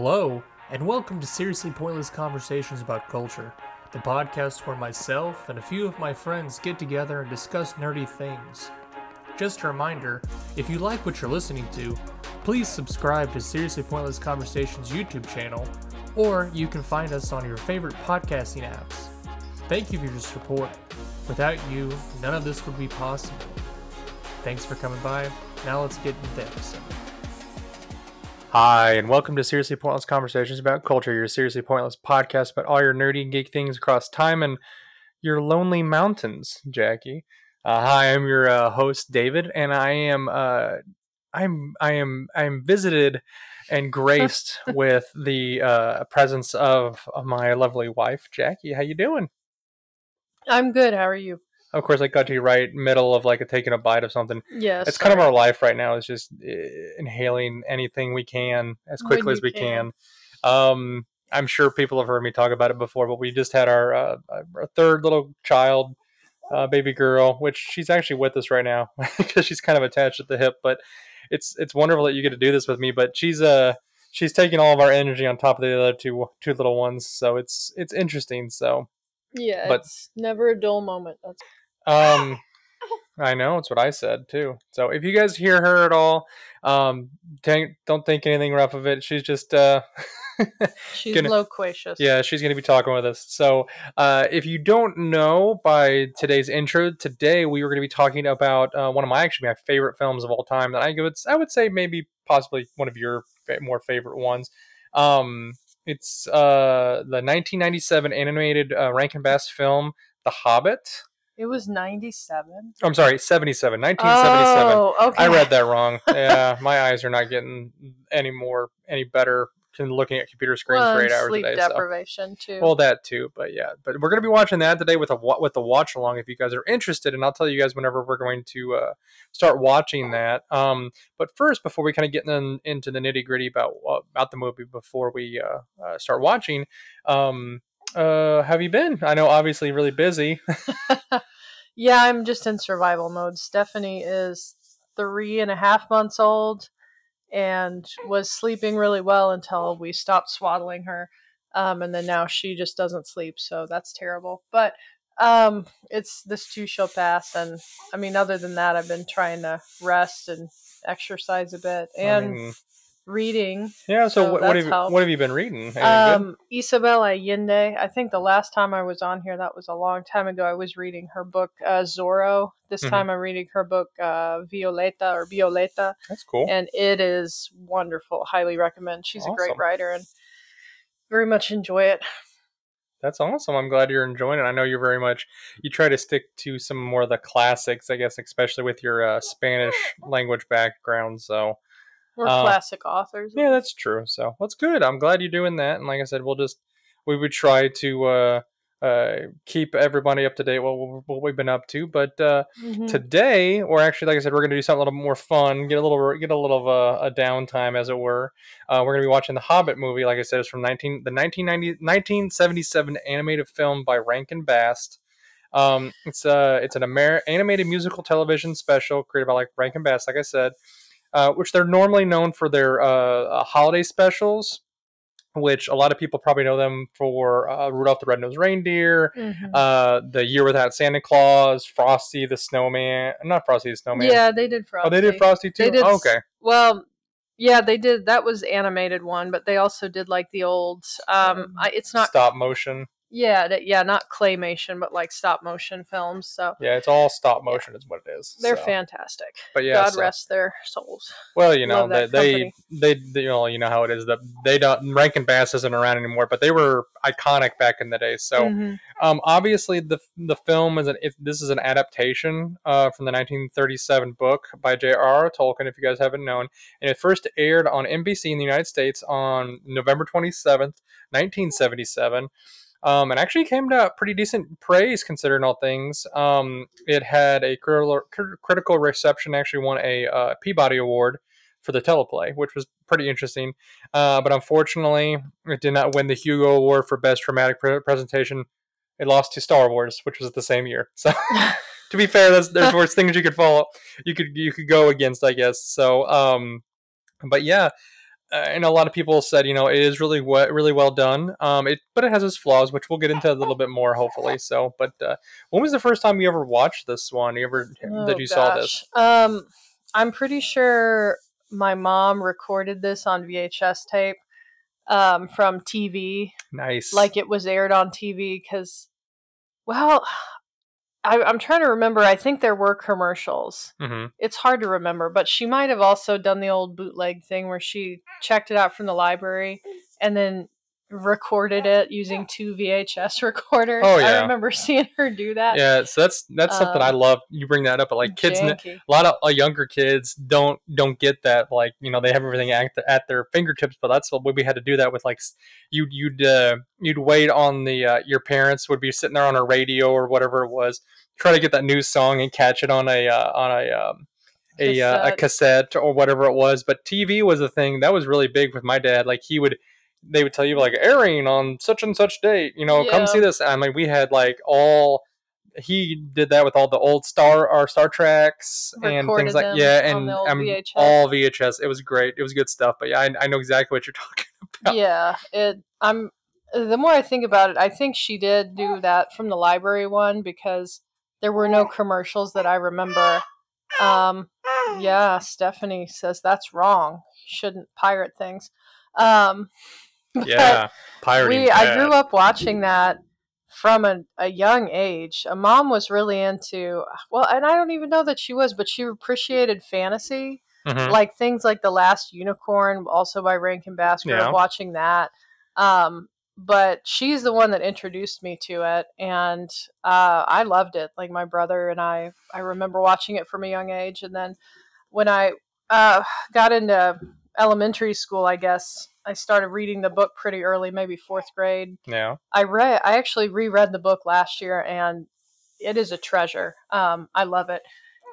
Hello, and welcome to Seriously Pointless Conversations About Culture, the podcast where myself and a few of my friends get together and discuss nerdy things. Just a reminder, if you like what you're listening to, please subscribe to Seriously Pointless Conversations YouTube channel, or you can find us on your favorite podcasting apps. Thank you for your support. Without you, none of this would be possible. Thanks for coming by. Now let's get into the episode. Hi, and welcome to Seriously Pointless Conversations About Culture, your Seriously Pointless podcast about all your nerdy and geek things across time and your lonely mountains, Jackie. Hi, I'm your host, David, and I am visited and graced with the presence of my lovely wife, Jackie. How you doing? I'm good. How are you? Of course, I got you right middle of taking a bite of something. Yes, it's kind of our life right now. It's just inhaling anything we can as quickly as we can. I'm sure people have heard me talk about it before, but we just had our third little child, baby girl, which she's actually with us right now because she's kind of attached at the hip. But it's wonderful that you get to do this with me. But she's taking all of our energy on top of the other two little ones, so it's interesting. So yeah, but it's never a dull moment. That's I know, it's what I said too. So if you guys hear her at all, don't think anything rough of it. She's just she's loquacious. Yeah, she's gonna be talking with us. So if you don't know by today's intro, today we were gonna be talking about one of my favorite films of all time that I would say maybe possibly one of your more favorite ones. It's the 1997 animated Rankin Bass film, The Hobbit. It was 97? I'm sorry, 77. 1977. Oh, okay. I read that wrong. Yeah, my eyes are not getting any better than looking at computer screens for 8 hours a day. Sleep deprivation, too. Well, that, too. But, yeah. But we're going to be watching that today with the watch-along if you guys are interested. And I'll tell you guys whenever we're going to start watching that. But first, before we kind of get into the nitty-gritty about the movie before we start watching... have you been? I know, obviously, really busy. Yeah, I'm just in survival mode. Stephanie is 3.5 months old and was sleeping really well until we stopped swaddling her. And then now she just doesn't sleep, so that's terrible. But this too shall pass. And other than that, I've been trying to rest and exercise a bit and reading. Yeah, so what have you been reading? Isabel Allende. I think the last time I was on here, that was a long time ago, I was reading her book Zorro. This time I'm reading her book Violeta. That's cool. And it is wonderful. Highly recommend. She's awesome. A great writer and very much enjoy it. That's awesome. I'm glad you're enjoying it. I know you're you try to stick to some more of the classics, I guess, especially with your Spanish language background, so we're classic authors. Yeah, that's true. So that's good. I'm glad you're doing that. And like I said, we would try to keep everybody up to date what we've been up to. But today, or actually, like I said, we're going to do something a little more fun, get a little of a downtime, as it were. We're going to be watching the Hobbit movie. Like I said, it's from 1977 animated film by Rankin Bass. It's an animated musical television special created by Rankin Bass. Like I said. Which they're normally known for their holiday specials, which a lot of people probably know them for Rudolph the Red-Nosed Reindeer, The Year Without Santa Claus, Frosty the Snowman. Not Frosty the Snowman. Yeah, they did Frosty. Oh, they did Frosty too? Okay. Well, yeah, they did. That was animated one, but they also did the old... it's not stop motion. Yeah, not claymation, but stop motion films. So yeah, it's all stop motion is what it is. They're fantastic. But yeah, God rest their souls. Well, they how it is that they don't. Rankin Bass isn't around anymore, but they were iconic back in the day. So obviously the film is an adaptation from the 1937 book by J.R.R. Tolkien, if you guys haven't known, and it first aired on NBC in the United States on November 27th, 1977. And actually came to pretty decent praise considering all things. It had a critical reception, actually won a Peabody Award for the teleplay, which was pretty interesting. But unfortunately, it did not win the Hugo Award for Best Dramatic Presentation. It lost to Star Wars, which was the same year. So to be fair, there's worse things you could go against, I guess. So, but yeah. and a lot of people said, you know, it is really well done. But it has its flaws, which we'll get into a little bit more, hopefully. So, but when was the first time you ever watched this one? Saw this? I'm pretty sure my mom recorded this on VHS tape from TV. Nice. Like it was aired on TV because, well, I'm trying to remember. I think there were commercials. Mm-hmm. It's hard to remember, but she might have also done the old bootleg thing where she checked it out from the library and then recorded it using two VHS recorders. Oh, yeah. I remember seeing her do that. Yeah, so that's something I love. You bring that up, but like kids, a lot of younger kids don't get that. Like, you know, they have everything at their fingertips, but that's what we had to do that with. Like, you'd wait on the your parents would be sitting there on a radio or whatever it was, try to get that new song and catch it on a cassette or whatever it was. But TV was the thing that was really big with my dad. Like they would tell you like airing on such and such date, you know, come see this. I mean, we had he did that with all the old Star Treks and things like, yeah. And all VHS. It was great. It was good stuff. But yeah, I know exactly what you're talking about. Yeah. The more I think about it, I think she did do that from the library one because there were no commercials that I remember. Yeah. Stephanie says that's wrong. You shouldn't pirate things. Yeah, pirating. I grew up watching that from a young age. Mom was really into, well, and I don't even know that she was, but she appreciated fantasy, like things like The Last Unicorn, also by Rankin Bass. Grew up watching that. But she's the one that introduced me to it, and I loved it. Like my brother and I remember watching it from a young age, and then when I got into elementary school, I guess, I started reading the book pretty early, maybe fourth grade. Yeah. I actually reread the book last year, and it is a treasure. I love it.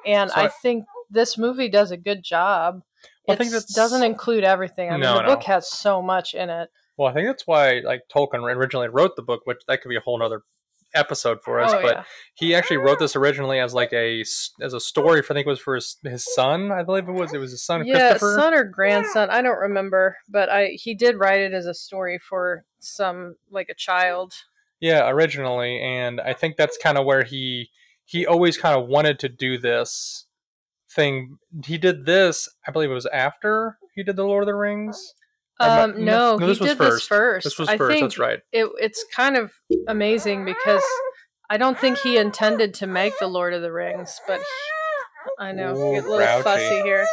And so I think this movie does a good job. Well, it doesn't include everything. I mean, the book has so much in it. Well, I think that's why like Tolkien originally wrote the book, which that could be a whole nother episode for us, he actually wrote this originally as like a story for, I think it was for his son. I believe it was his son, Christopher. Son or grandson, I don't remember, but he did write it as a story for some, like a child. Yeah, originally, and I think that's kind of where he always kind of wanted to do this thing. He did this, I believe it was after he did The Lord of the Rings. This was first. This was first, that's right. It's kind of amazing because I don't think he intended to make The Lord of the Rings, but I know, get a little grouchy. Fussy here.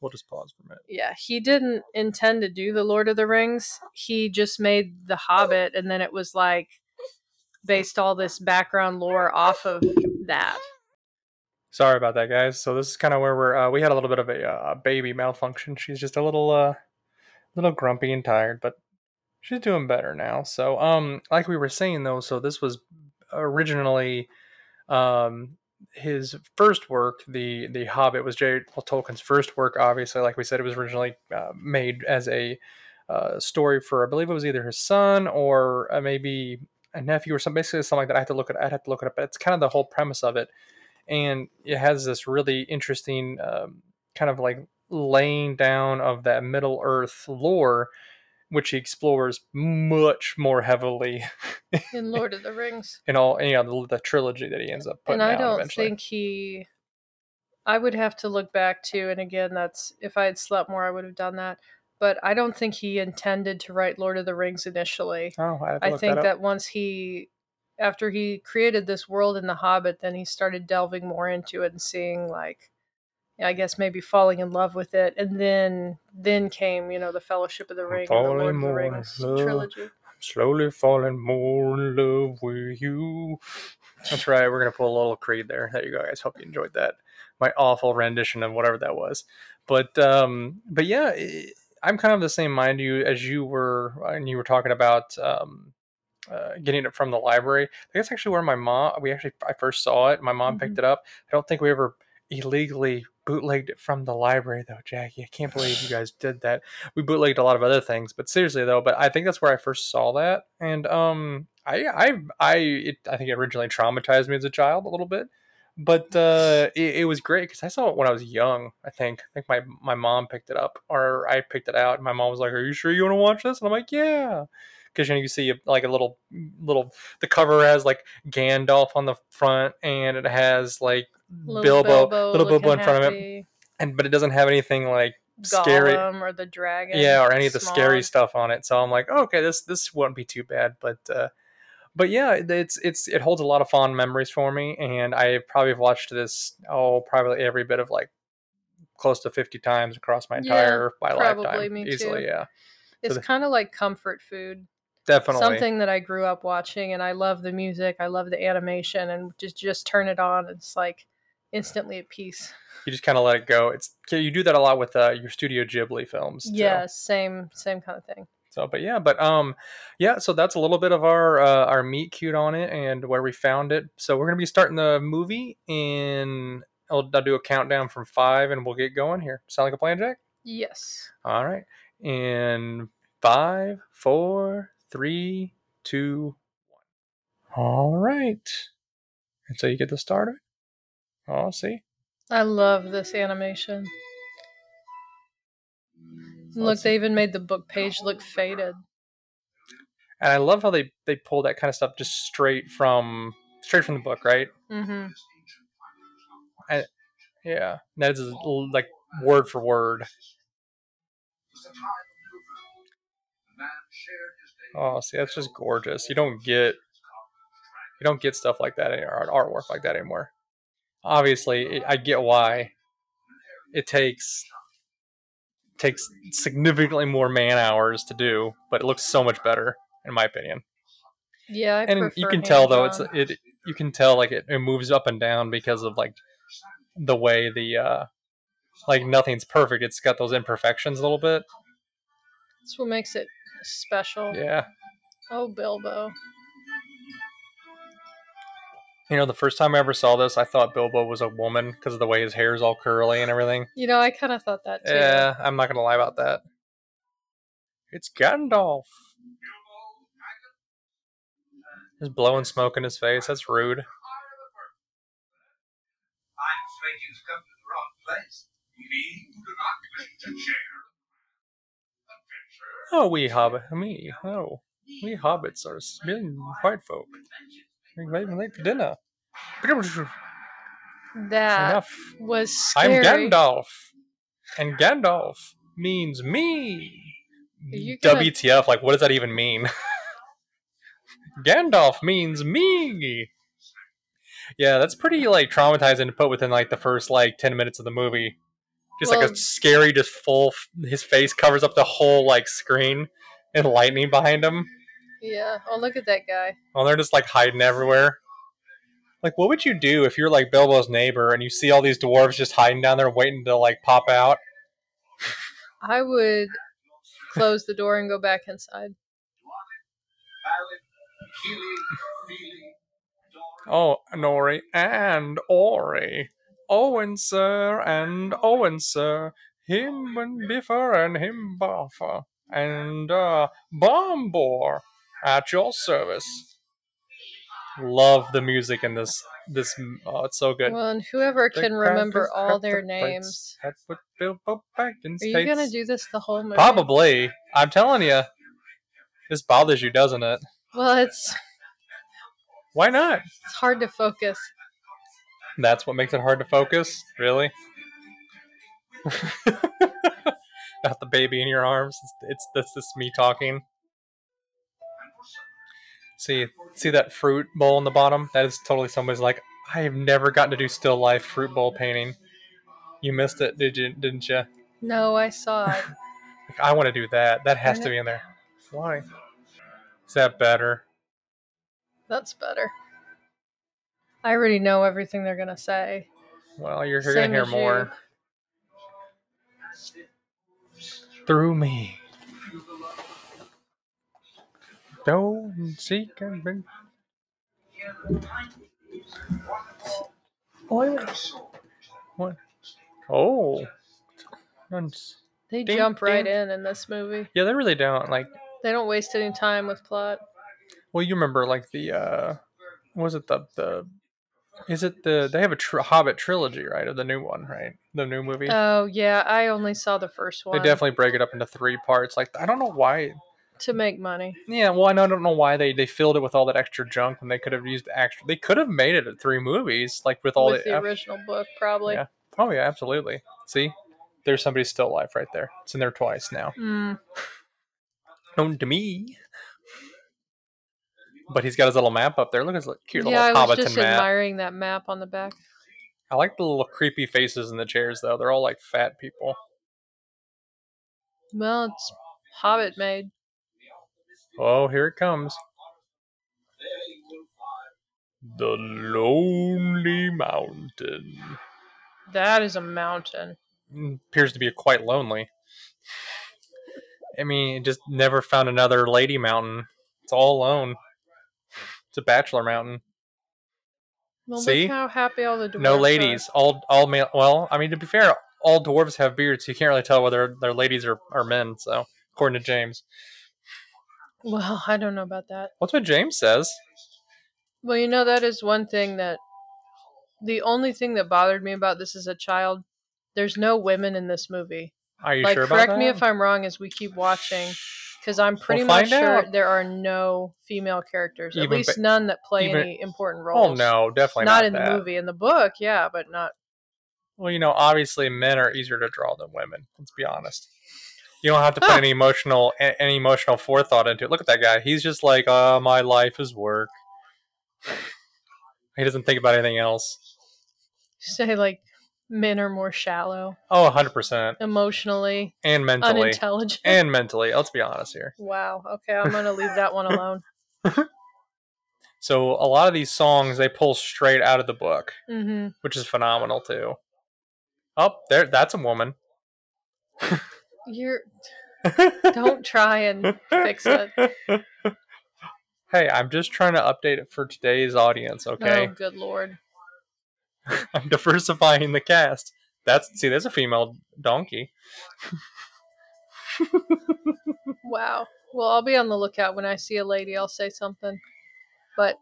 We'll just pause for a minute. Yeah, he didn't intend to do The Lord of the Rings. He just made The Hobbit, and then it was like based all this background lore off of that. Sorry about that, guys. So this is kind of where we're, we had a little bit of a baby malfunction. She's just a little grumpy and tired, but she's doing better now. So, like we were saying though, so this was originally, his first work, the Hobbit was J.R.R. Tolkien's first work. Obviously, like we said, it was originally made as a story for, I believe it was either his son or maybe a nephew or something like that. I'd have to look it up, but it's kind of the whole premise of it. And it has this really interesting, kind of like laying down of that Middle Earth lore, which he explores much more heavily in Lord of the Rings and all, you know, the trilogy that he ends up putting out. And I don't think I would have to look back to, and again, that's if I had slept more, I would have done that. But I don't think he intended to write Lord of the Rings initially. Oh, I think that once after he created this world in The Hobbit, then he started delving more into it and seeing like, I guess maybe falling in love with it, and then came, you know, the Fellowship of the Ring, and the Lord of the Rings trilogy. I'm slowly falling more in love with you. That's right. We're gonna pull a little Creed there. There you go, guys. Hope you enjoyed that. My awful rendition of whatever that was. But yeah, I'm kind of the same mind you as you were, and you were talking about getting it from the library. I think that's actually where I first saw it. My mom picked it up. I don't think we ever illegally bootlegged it from the library though, Jackie. I can't believe you guys did that. We bootlegged a lot of other things, but seriously though, but I think that's where I first saw that, and I think it originally traumatized me as a child a little bit, But it was great because I saw it when I was young, I think. I think my mom picked it up, or I picked it out, and my mom was like, "Are you sure you want to watch this?" And I'm like, "Yeah." Because, you know, you see like a little the cover has like Gandalf on the front, and it has like little Bilbo in front of it. And but it doesn't have anything like Gollum scary or the dragon. Yeah, or any of the scary stuff on it. So I'm like, oh, okay, this wouldn't be too bad, but yeah, it holds a lot of fond memories for me, and I probably have watched this probably every bit of like close to 50 times across my entire lifetime. Me easily, too. Yeah. It's kind of like comfort food. Definitely. Something that I grew up watching, and I love the music, I love the animation, and just turn it on, it's like instantly at peace. You just kind of let it go. You do that a lot with your Studio Ghibli films. Yeah, too. Same kind of thing. So, so that's a little bit of our meet cute on it and where we found it. So we're going to be starting the movie in, I'll do a countdown from 5 and we'll get going here. Sound like a plan, Jack? Yes. All right. In 5, 4, 3, 2, 1. All right. And so you get the start of it. Oh, see? I love this animation. Look, they even made the book page look faded. And I love how they pull that kind of stuff just straight from the book, right? Mm-hmm. Yeah. That is like word for word. Oh, see, that's just gorgeous. You don't get stuff like that anymore, artwork like that anymore. Obviously, I get why. It takes significantly more man hours to do, but it looks so much better in my opinion. Yeah, and you can tell though you can tell like it moves up and down because of like the way the like nothing's perfect. It's got those imperfections a little bit. That's what makes it special. Yeah. Oh, Bilbo. You know, the first time I ever saw this, I thought Bilbo was a woman because of the way his hair is all curly and everything. You know, I kind of thought that too. Yeah, I'm not going to lie about that. It's Gandalf. Just blowing smoke in his face. That's rude. I'm afraid you've come to the wrong place. Me, who do not wish to share. Oh, we hobbits are slim white folk. We're late for dinner. That enough. Was scary. I'm Gandalf, and Gandalf means me. WTF? Like, what does that even mean? Gandalf means me. Yeah, that's pretty like traumatizing to put within like the first like 10 minutes of the movie. Just like a scary, just full. His face covers up the whole like screen, and lightning behind him. Yeah. Oh, look at that guy. Oh, they're just like hiding everywhere. Like, what would you do if you're like Bilbo's neighbor and you see all these dwarves just hiding down there, waiting to like pop out? I would close the door and go back inside. Oh, Nori and Ori. Owen, sir, and Owen, sir. Him and Biffer and him Buffer. And, Bombor at your service. Love the music in this. Oh, it's so good. Well, and whoever can remember all their names. Are you going to do this the whole movie? Probably. I'm telling you. This bothers you, doesn't it? Well, it's... Why not? It's hard to focus. That's what makes it hard to focus? Really? Not the baby in your arms. It's me talking. See that fruit bowl in the bottom? That is totally somebody's like, I have never gotten to do still life fruit bowl painting. You missed it, didn't you? No, I saw it. I want to do that. That has to be in there. Why? Is that better? That's better. I already know everything they're going to say. Well, you're going to hear more. You. Through me. Go and seek and bring. What? Oh. They jump right in this movie. Yeah, they really don't. Like, they don't waste any time with plot. Well, you remember, like, the, was it the Is it they have a Hobbit trilogy, right? Of the new one, right? The new movie. Oh yeah, I only saw the first one. They definitely break it up into three parts. Like, I don't know why. To make money. Yeah, well, I don't know why they filled it with all that extra junk when they could have used extra. They could have made it at three movies, like with all the original book, probably. Yeah. Oh yeah, absolutely. See, there's somebody still alive right there. It's in there twice now. Known to me. But he's got his little map up there. Look at his cute little Hobbiton map. Yeah, I was just admiring that map on the back. I like the little creepy faces in the chairs, though. They're all like fat people. Well, it's Hobbit made. Oh, here it comes. The Lonely Mountain. That is a mountain. It appears to be quite lonely. I mean, it just never found another lady mountain. It's all alone. It's a bachelor mountain. Well, see? Look how happy all the dwarves no ladies. Are. All male. Well, I mean, to be fair, all dwarves have beards. So you can't really tell whether they're ladies or men. So, according to James. Well, I don't know about that. What's what James says? Well, you know, that is one thing that... The only thing that bothered me about this as a child, there's no women in this movie. Are you sure about that? Correct me if I'm wrong as we keep watching... Because I'm pretty much sure there are no female characters, at least none that play any important roles. Oh no, definitely not in the movie. In the book, yeah, but not. Well, you know, obviously men are easier to draw than women. Let's be honest. You don't have to put any emotional forethought into it. Look at that guy; he's just like, my life is work." He doesn't think about anything else. Say like. Men are more shallow. Oh, 100%. Emotionally. And mentally. Unintelligent. And mentally. Let's be honest here. Wow. Okay, I'm going to leave that one alone. So a lot of these songs, they pull straight out of the book, which is phenomenal, too. Oh, there. That's a woman. Don't try and fix it. Hey, I'm just trying to update it for today's audience, okay? Oh, good Lord. I'm diversifying the cast. There's a female donkey. Wow. Well, I'll be on the lookout when I see a lady. I'll say something, but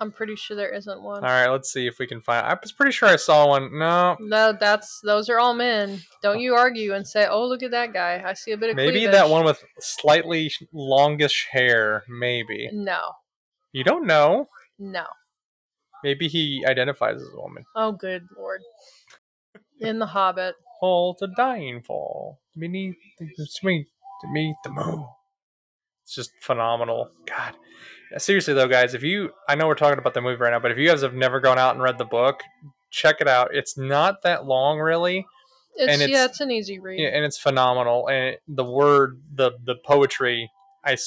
I'm pretty sure there isn't one. All right, let's see if we can find. I was pretty sure I saw one. No, those are all men. Don't you argue and say, "Oh, look at that guy. I see a bit of cleavage." Maybe that one with slightly longish hair. Maybe. No. You don't know. No. Maybe he identifies as a woman. Oh, good Lord. In The Hobbit. Fall to dying fall. Beneath the swing to meet the moon. It's just phenomenal. God. Seriously, though, guys, I know we're talking about the movie right now, but if you guys have never gone out and read the book, check it out. It's not that long, really. It's an easy read. Yeah, and it's phenomenal. And the poetry, if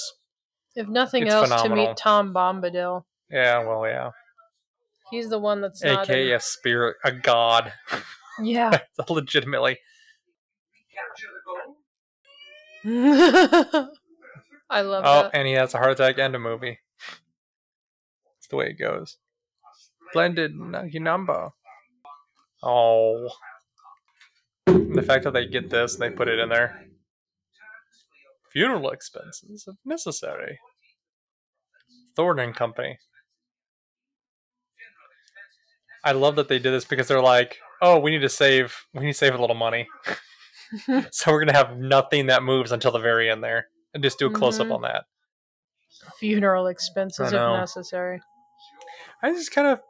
nothing else, phenomenal. To meet Tom Bombadil. Yeah, well, yeah. He's the one that's not AKA a spirit, a god. Yeah. Legitimately. I love that. Oh, and he has a heart attack and a movie. That's the way it goes. Blended number. Oh. And the fact that they get this and they put it in there. Funeral expenses, if necessary. Thorin and Company. I love that they did this because they're like, "Oh, we need to save a little money." So we're going to have nothing that moves until the very end there. And just do a close up on that. Funeral expenses if necessary. I just kind of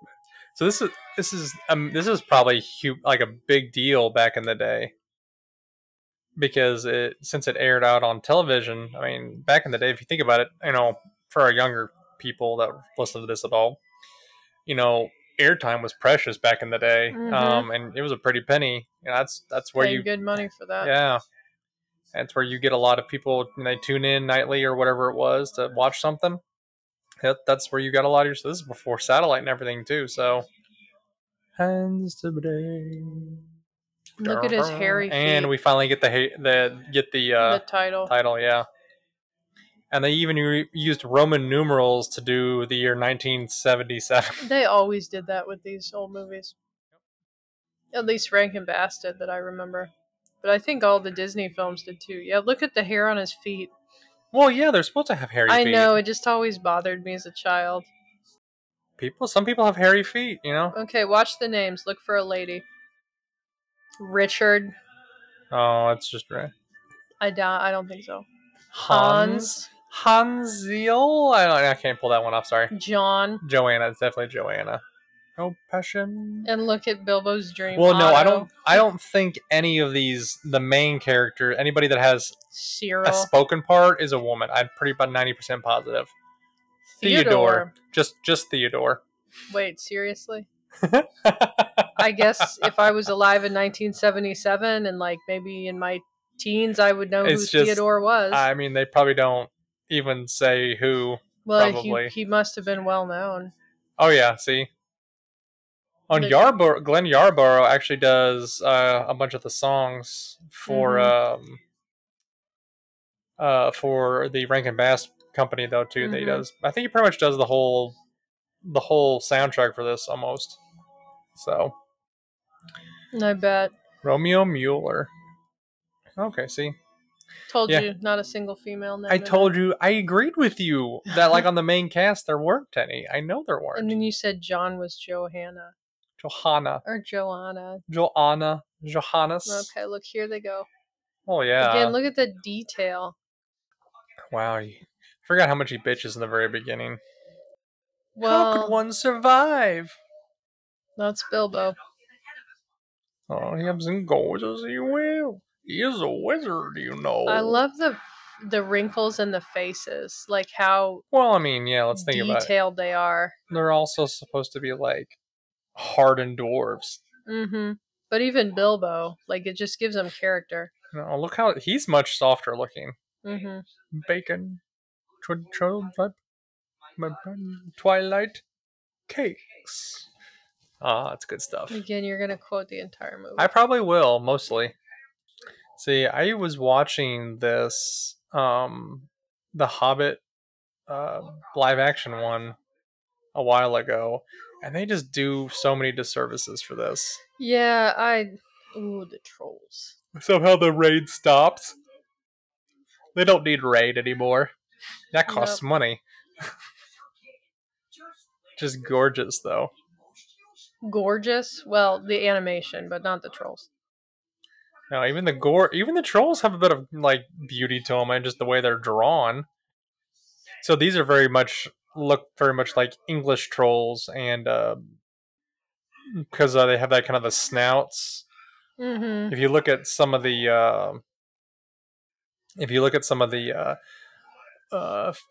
So this is probably like a big deal back in the day. Because since it aired out on television, I mean, back in the day if you think about it, you know, for our younger people that listen to this at all, you know, airtime was precious back in the day, and it was a pretty penny. You know, that's where you good money for that. Yeah, that's where you get a lot of people when they tune in nightly or whatever it was to watch something. That's where you got a lot of your. So this is before satellite and everything too. So hands to day. Look at his hairy feet. And we finally get the title. Title, yeah. And they even used Roman numerals to do the year 1977. They always did that with these old movies. At least Rankin Bass did that I remember. But I think all the Disney films did too. Yeah, look at the hair on his feet. Well, yeah, they're supposed to have hairy feet. I know, it just always bothered me as a child. people. Some people have hairy feet, you know? Okay, watch the names. Look for a lady. Richard. Oh, it's just Ray. I don't think so. Hansiel? I can't pull that one off, sorry. John. Joanna. It's definitely Joanna. No passion. And look at Bilbo's dream. Well, no, Otto. I don't think any of these, the main character, anybody that has Cyril. A spoken part is a woman. I'm pretty about 90% positive. Theodore. Just Theodore. Wait, seriously? I guess if I was alive in 1977 and like maybe in my teens, I would know who Theodore was. I mean, they probably don't even say who. Well, probably. He must have been well known. Oh yeah, see. On Yarbrough, Glenn Yarbrough actually does a bunch of the songs for the Rankin Bass company though too. Mm-hmm. That he does. I think he pretty much does the whole soundtrack for this almost. So. I bet. Romeo Mueller. Okay, see. Told you, not a single female. In that movie. Told you, I agreed with you that like on the main cast there weren't any. I know there weren't. And then you said John was Johanna. Johanna. Or Joanna. Joanna. Johannes. Okay, look, here they go. Oh, yeah. Again, look at the detail. Wow, I forgot how much he bitches in the very beginning. Well, how could one survive? That's Bilbo. Oh, he comes and goes as he will. He is a wizard, you know. I love the wrinkles in the faces, like how. Well, I mean, yeah. Let's think about it. Detailed they are. They're also supposed to be like hardened dwarves. Mm-hmm. But even Bilbo, like, it just gives him character. No, look how he's much softer looking. Mm-hmm. Bacon, twilight, cakes. Ah, it's good stuff. Again, you're gonna quote the entire movie. I probably will, mostly. See, I was watching this, The Hobbit live action one a while ago, and they just do so many disservices for this. Yeah, ooh, the trolls. Somehow the raid stops. They don't need raid anymore. That costs money. Just gorgeous, though. Gorgeous? Well, the animation, but not the trolls. No, even the trolls have a bit of like beauty to them, and just the way they're drawn. So these are very much like English trolls, and because they have that kind of the snouts. Mm-hmm. If you look at some of the,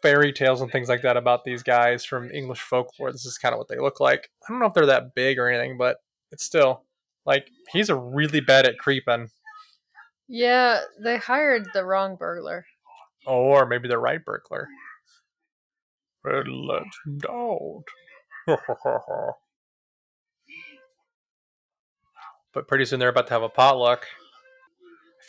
fairy tales and things like that about these guys from English folklore, this is kind of what they look like. I don't know if they're that big or anything, but it's still like he's really bad at creeping. Yeah, they hired the wrong burglar. Or maybe the right burglar. But let him down. But pretty soon they're about to have a potluck.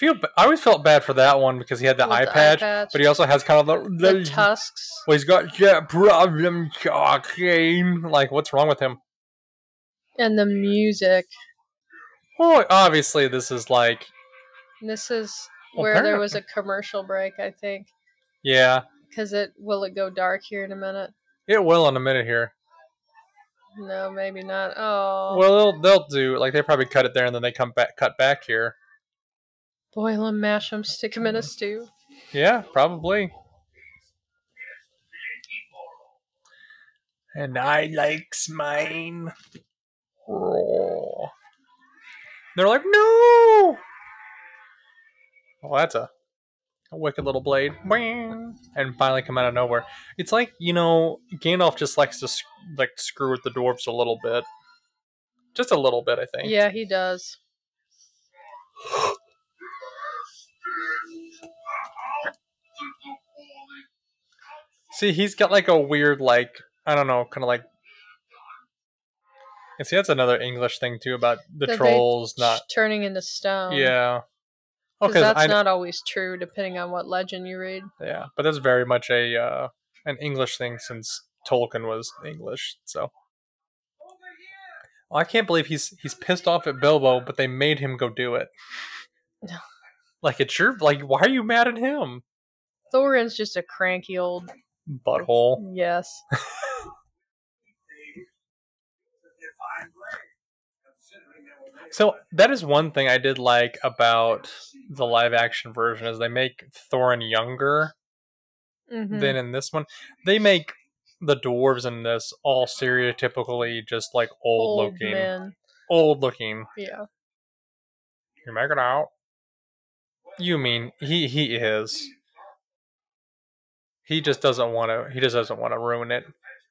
I always felt bad for that one because he had the eye patch, but he also has kind of the tusks. Well, he's got that problem talking. Like, what's wrong with him? And the music. Well, obviously this is like... This is where there was a commercial break, I think. Yeah. Because will it go dark here in a minute? It will in a minute here. No, maybe not. Oh. Well, they'll do... Like, they probably cut it there and then they cut back here. Boil them, mash them, stick them in a stew. Yeah, probably. And I likes mine. Oh. They're like, no! Oh, that's a wicked little blade. And finally come out of nowhere. It's like, you know, Gandalf just likes to screw with the dwarves a little bit. Just a little bit, I think. Yeah, he does. See, he's got like a weird, like, I don't know, kind of like... And see, that's another English thing, too, about the trolls not... turning into stone. Yeah. Because not always true, depending on what legend you read. Yeah, but that's very much an English thing since Tolkien was English, so... Well, I can't believe he's pissed off at Bilbo, but they made him go do it. Like, it's your... Like, why are you mad at him? Thorin's just a cranky old... Butthole. Yes. So that is one thing I did like about the live action version is they make Thorin younger than in this one. They make the dwarves in this all stereotypically just like old looking. Man. Old looking. Yeah. You make it out. You mean he is. He just doesn't want to ruin it.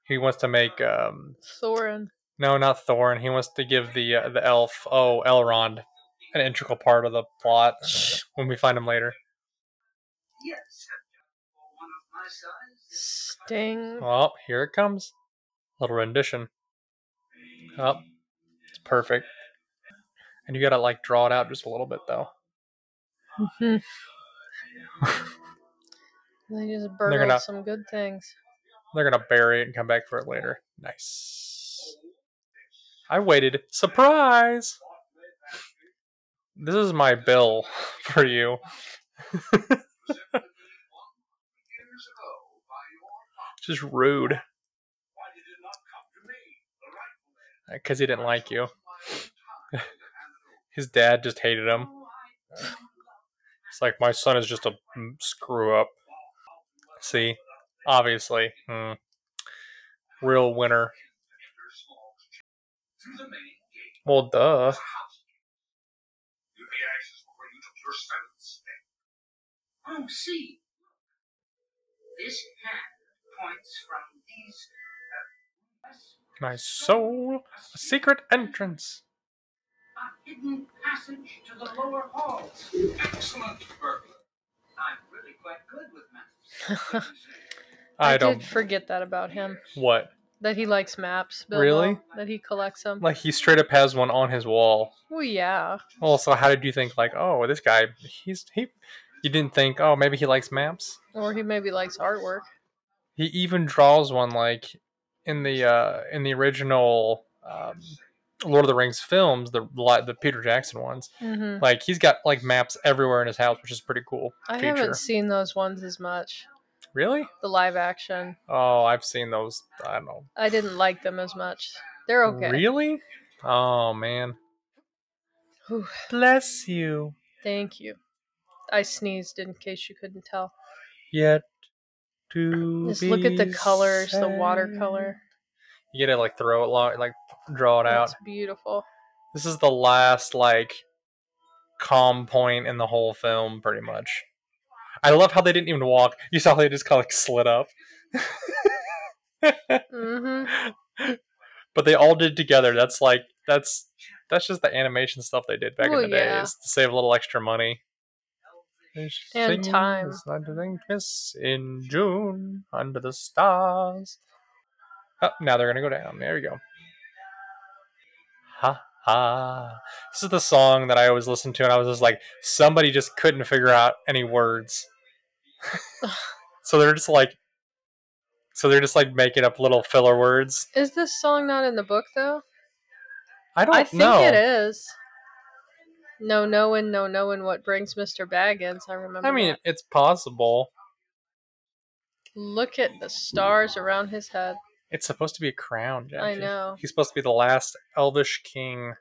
He wants to make Thorin. No, not Thorin. He wants to give the elf, Elrond, an integral part of the plot when we find him later. Yes. Sting. Oh, here it comes. Little rendition. Oh, it's perfect. And you gotta, like, draw it out just a little bit, though. They just burn off some good things. They're gonna bury it and come back for it later. Nice. I waited. Surprise! This is my bill for you. Just rude. Because he didn't like you. His dad just hated him. It's like, my son is just a screw up. See? Obviously. Real winner. Well, duh. Oh, see. This hand points from these. My soul, a secret entrance. A hidden passage to the lower halls. Excellent work. I'm really quite good with maps. I did forget that about him. What? That he likes maps, Bilbo. Really? That he collects them. Like, he straight up has one on his wall. Well, yeah. Also, how did you think, like, this guy, you didn't think, maybe he likes maps? Or he maybe likes artwork. He even draws one, like, in the original Lord of the Rings films, the Peter Jackson ones. Mm-hmm. Like, he's got, like, maps everywhere in his house, which is pretty cool. I haven't seen those ones as much. Really? The live action. Oh, I've seen those. I don't know. I didn't like them as much. They're okay. Really? Oh, man. Whew. Bless you. Thank you. I sneezed in case you couldn't tell. Yet to just be look at the colors, sad. The watercolor. You gotta, like, throw it long, like, draw it out. It's beautiful. This is the last, like, calm point in the whole film, pretty much. I love how they didn't even walk. You saw how they just kind of, like, slid up. Mm-hmm. But they all did together. That's like that's just the animation stuff they did back in the days to save a little extra money. And time. In June, under the stars. Oh, now they're gonna go down. There you go. Ha. This is the song that I always listened to, and I was just like, somebody just couldn't figure out any words. So they're just like making up little filler words. Is this song not in the book, though? I don't know. I think it is. No knowing what brings Mr. Baggins. I remember. I mean, it's possible. Look at the stars around his head. It's supposed to be a crown, Jackie. I know. He's supposed to be the last elvish king.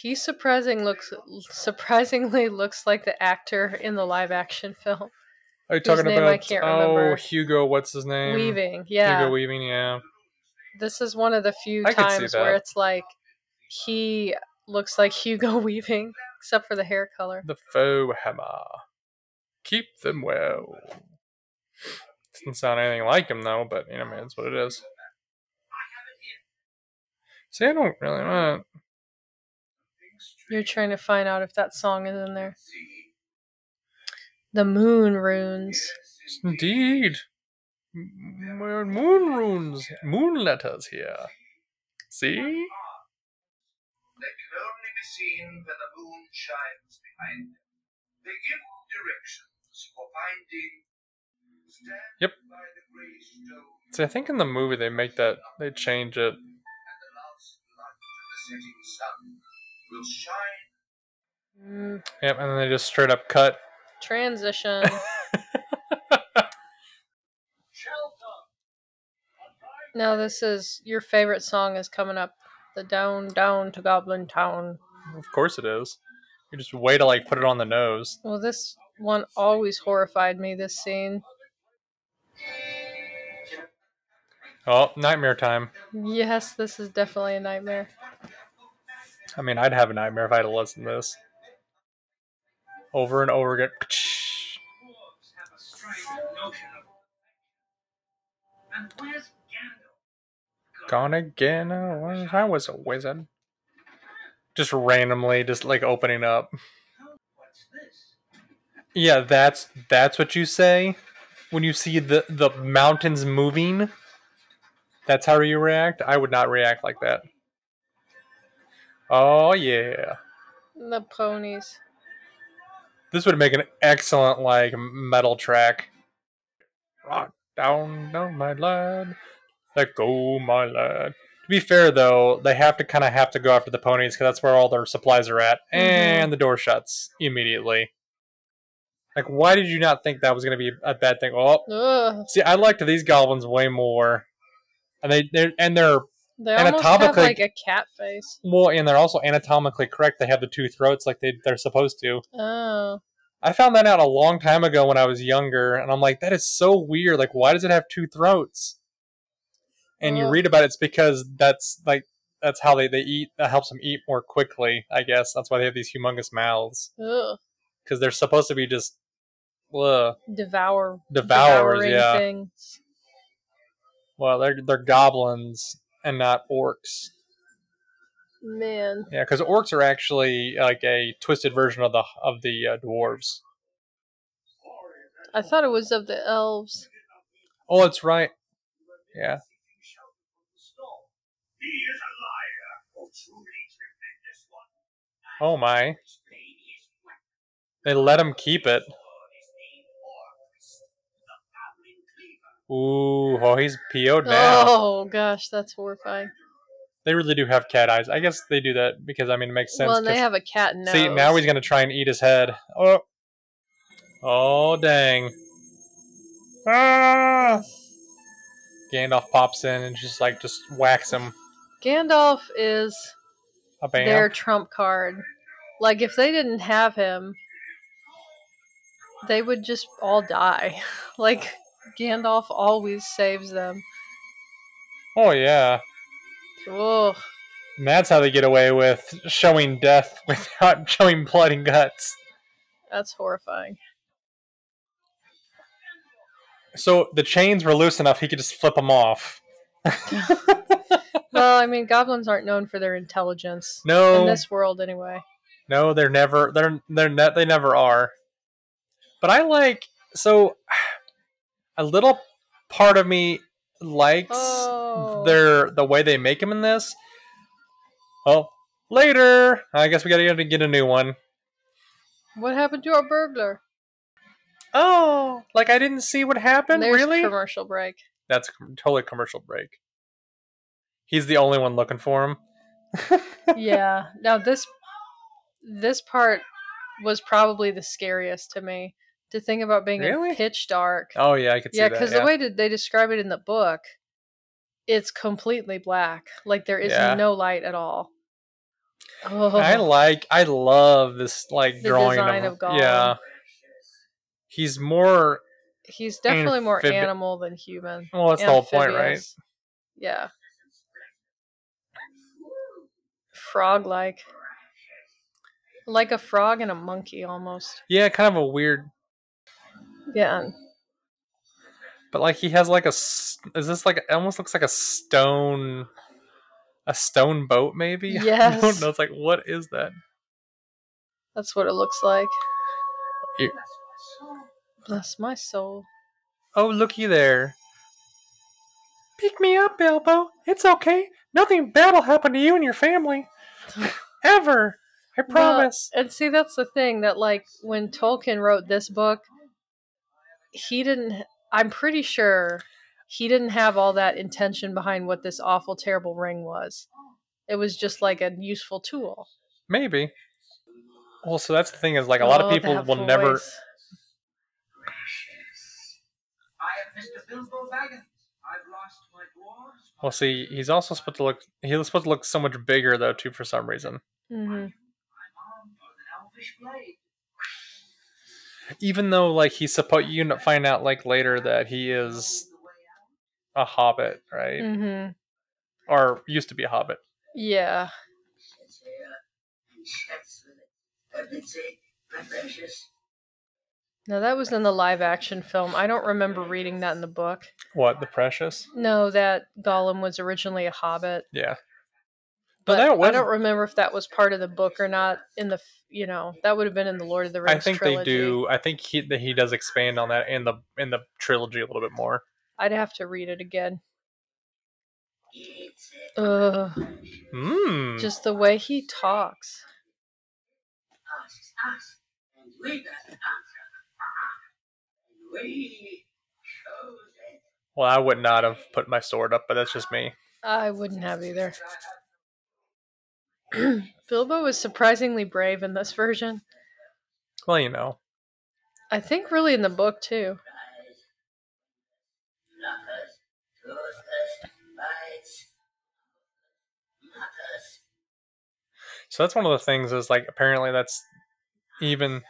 He surprisingly looks like the actor in the live-action film. Are you talking about? I can't remember. Hugo, what's his name? Weaving, yeah. Hugo Weaving, yeah. This is one of the few times where it's like, he looks like Hugo Weaving, except for the hair color. The faux hammer. Keep them well. Doesn't sound anything like him, though, but, you know, man, it's what it is. See, I don't really want it. You're trying to find out if that song is in there. The moon runes. Yes, indeed. Moon runes. Moon letters here. See? They can only be seen when the moon shines behind them. They give directions. Yep. See, I think in the movie they change it. Yep, and then they just straight up cut. Transition. No, this is your favorite song is coming up. The Down, Down to Goblin Town. Of course it is. You're just way to like put it on the nose. Well, this one always horrified me, this scene. Oh, nightmare time. Yes, this is definitely a nightmare. I mean, I'd have a nightmare if I had to listen to this. Over and over again. And where's Gandalf? Gone again? I was a wizard. Just randomly, just like opening up. What's this? Yeah, that's what you say when you see the mountains moving. That's how you react? I would not react like that. Oh, yeah. The ponies. This would make an excellent, like, metal track. Rock down, down, my lad. Let go, my lad. To be fair, though, they have to kind of go after the ponies, because that's where all their supplies are at. Mm-hmm. And the door shuts immediately. Like, why did you not think that was going to be a bad thing? Oh, ugh. See, I liked these goblins way more. And they're anatomically have like a cat face. Well, and they're also anatomically correct. They have the two throats like they're supposed to. Oh. I found that out a long time ago when I was younger, and I'm like, that is so weird. Like, why does it have two throats? And you read about it, it's because that's how they eat. That helps them eat more quickly, I guess. That's why they have these humongous mouths. Ugh. Because they're supposed to be just devourers, yeah. Things. Well, they're goblins and not orcs. Man. Yeah, because orcs are actually like a twisted version of the dwarves. I thought it was of the elves. Oh, that's right. Yeah. He is a liar, oh truly tremendous one. Oh my! They let him keep it. Ooh, oh, he's PO'd now. Oh, gosh, that's horrifying. They really do have cat eyes. I guess they do that because, I mean, it makes sense. Well, and they have a cat nose. See, now he's going to try and eat his head. Oh, oh, dang. Ah! Gandalf pops in and just whacks him. Gandalf is their trump card. Like, if they didn't have him, they would just all die. Like... Gandalf always saves them. Oh, yeah. Ugh. And that's how they get away with showing death without showing blood and guts. That's horrifying. So the chains were loose enough he could just flip them off. Well, I mean, goblins aren't known for their intelligence. No. In this world, anyway. No, they never are. But I like... So... A little part of me likes the way they make him in this. Oh, later! I guess we gotta get a new one. What happened to our burglar? Oh, like I didn't see what happened? There's really? There's a commercial break. That's totally a commercial break. He's the only one looking for him. Yeah. Now, this part was probably the scariest to me. To think about being in pitch dark. Oh, yeah, I could see that. Yeah, because the way they describe it in the book, it's completely black. Like, there is no light at all. Oh. I love this, like, the drawing design of Gollum. Yeah. He's definitely more animal than human. Well, that's amphibious. The whole point, right? Yeah. Frog-like. Like a frog and a monkey, almost. Yeah, kind of a weird... Yeah. But like he has like a it almost looks like a stone boat maybe? Yes. I don't know. It's like, what is that? That's what it looks like. Ew. Bless my soul. Oh, looky there. Pick me up, Bilbo. It's okay. Nothing bad will happen to you and your family. Ever. I promise. Well, and see, that's the thing that like when Tolkien wrote this book, I'm pretty sure he didn't have all that intention behind what this awful, terrible ring was. It was just like a useful tool. Maybe. Well, so that's the thing is like a lot of people will never... Precious. I am Mr. Bilbo Baggins. I've lost my dwarf Well, see, he's also supposed to look. He was supposed to look so much bigger, though, too, for some reason. Mm-hmm. Even though, like, he's supposed, you find out, like, later that he is a hobbit, right? Mm-hmm. Or used to be a hobbit. Yeah. No, that was in the live-action film. I don't remember reading that in the book. What, The Precious? No, that Gollum was originally a hobbit. Yeah. But I don't remember if that was part of the book or not. In the, you know, that would have been in the Lord of the Rings trilogy. I think trilogy. They do. I think he does expand on that in the trilogy a little bit more. I'd have to read it again. Just the way he talks. Us, and we got the answer. We chose it. Well, I would not have put my sword up, but that's just me. I wouldn't have either. Bilbo is surprisingly brave in this version. Well, you know. I think really in the book, too. So that's one of the things is, like, apparently that's even...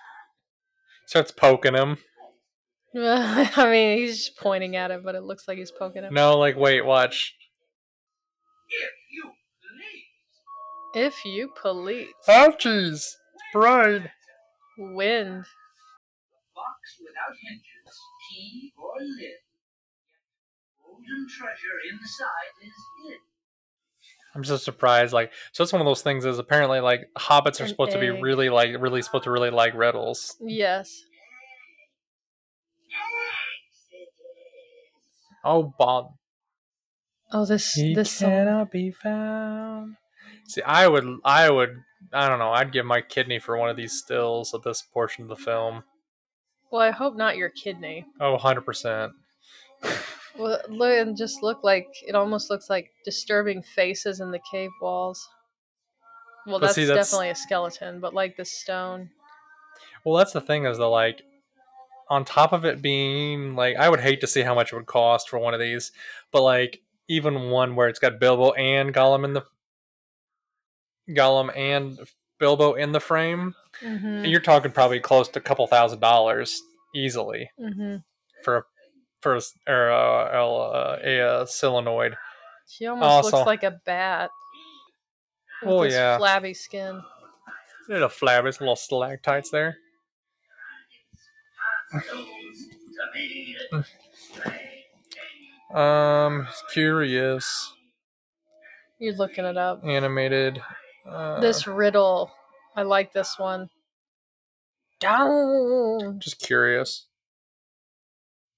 starts poking him. I mean, he's just pointing at him, but it looks like he's poking him. No, like, wait, watch. If you please. Ouchies! Bride! Wind. The box without hinges, key or lid. Golden treasure inside is it. I'm so surprised. Like, so that's one of those things is apparently, like, hobbits are supposed to be really like riddles. Yes. Oh, Bob. Oh, this cannot be found. See, I don't know. I'd give my kidney for one of these stills at this portion of the film. Well, I hope not your kidney. Oh, 100%. Well, it almost looks like disturbing faces in the cave walls. Well, that's definitely a skeleton, but like the stone. Well, that's the thing is that, like, on top of it being, like, I would hate to see how much it would cost for one of these, but, like, even one where it's got Gollum and Bilbo in the frame, mm-hmm. You're talking probably close to a couple $1,000 easily, mm-hmm. for a solenoid. She almost looks like a bat. Oh, yeah. Flabby skin. Little stalactites there. Curious. You're looking it up. Animated. This riddle. I like this one. Down. Just curious.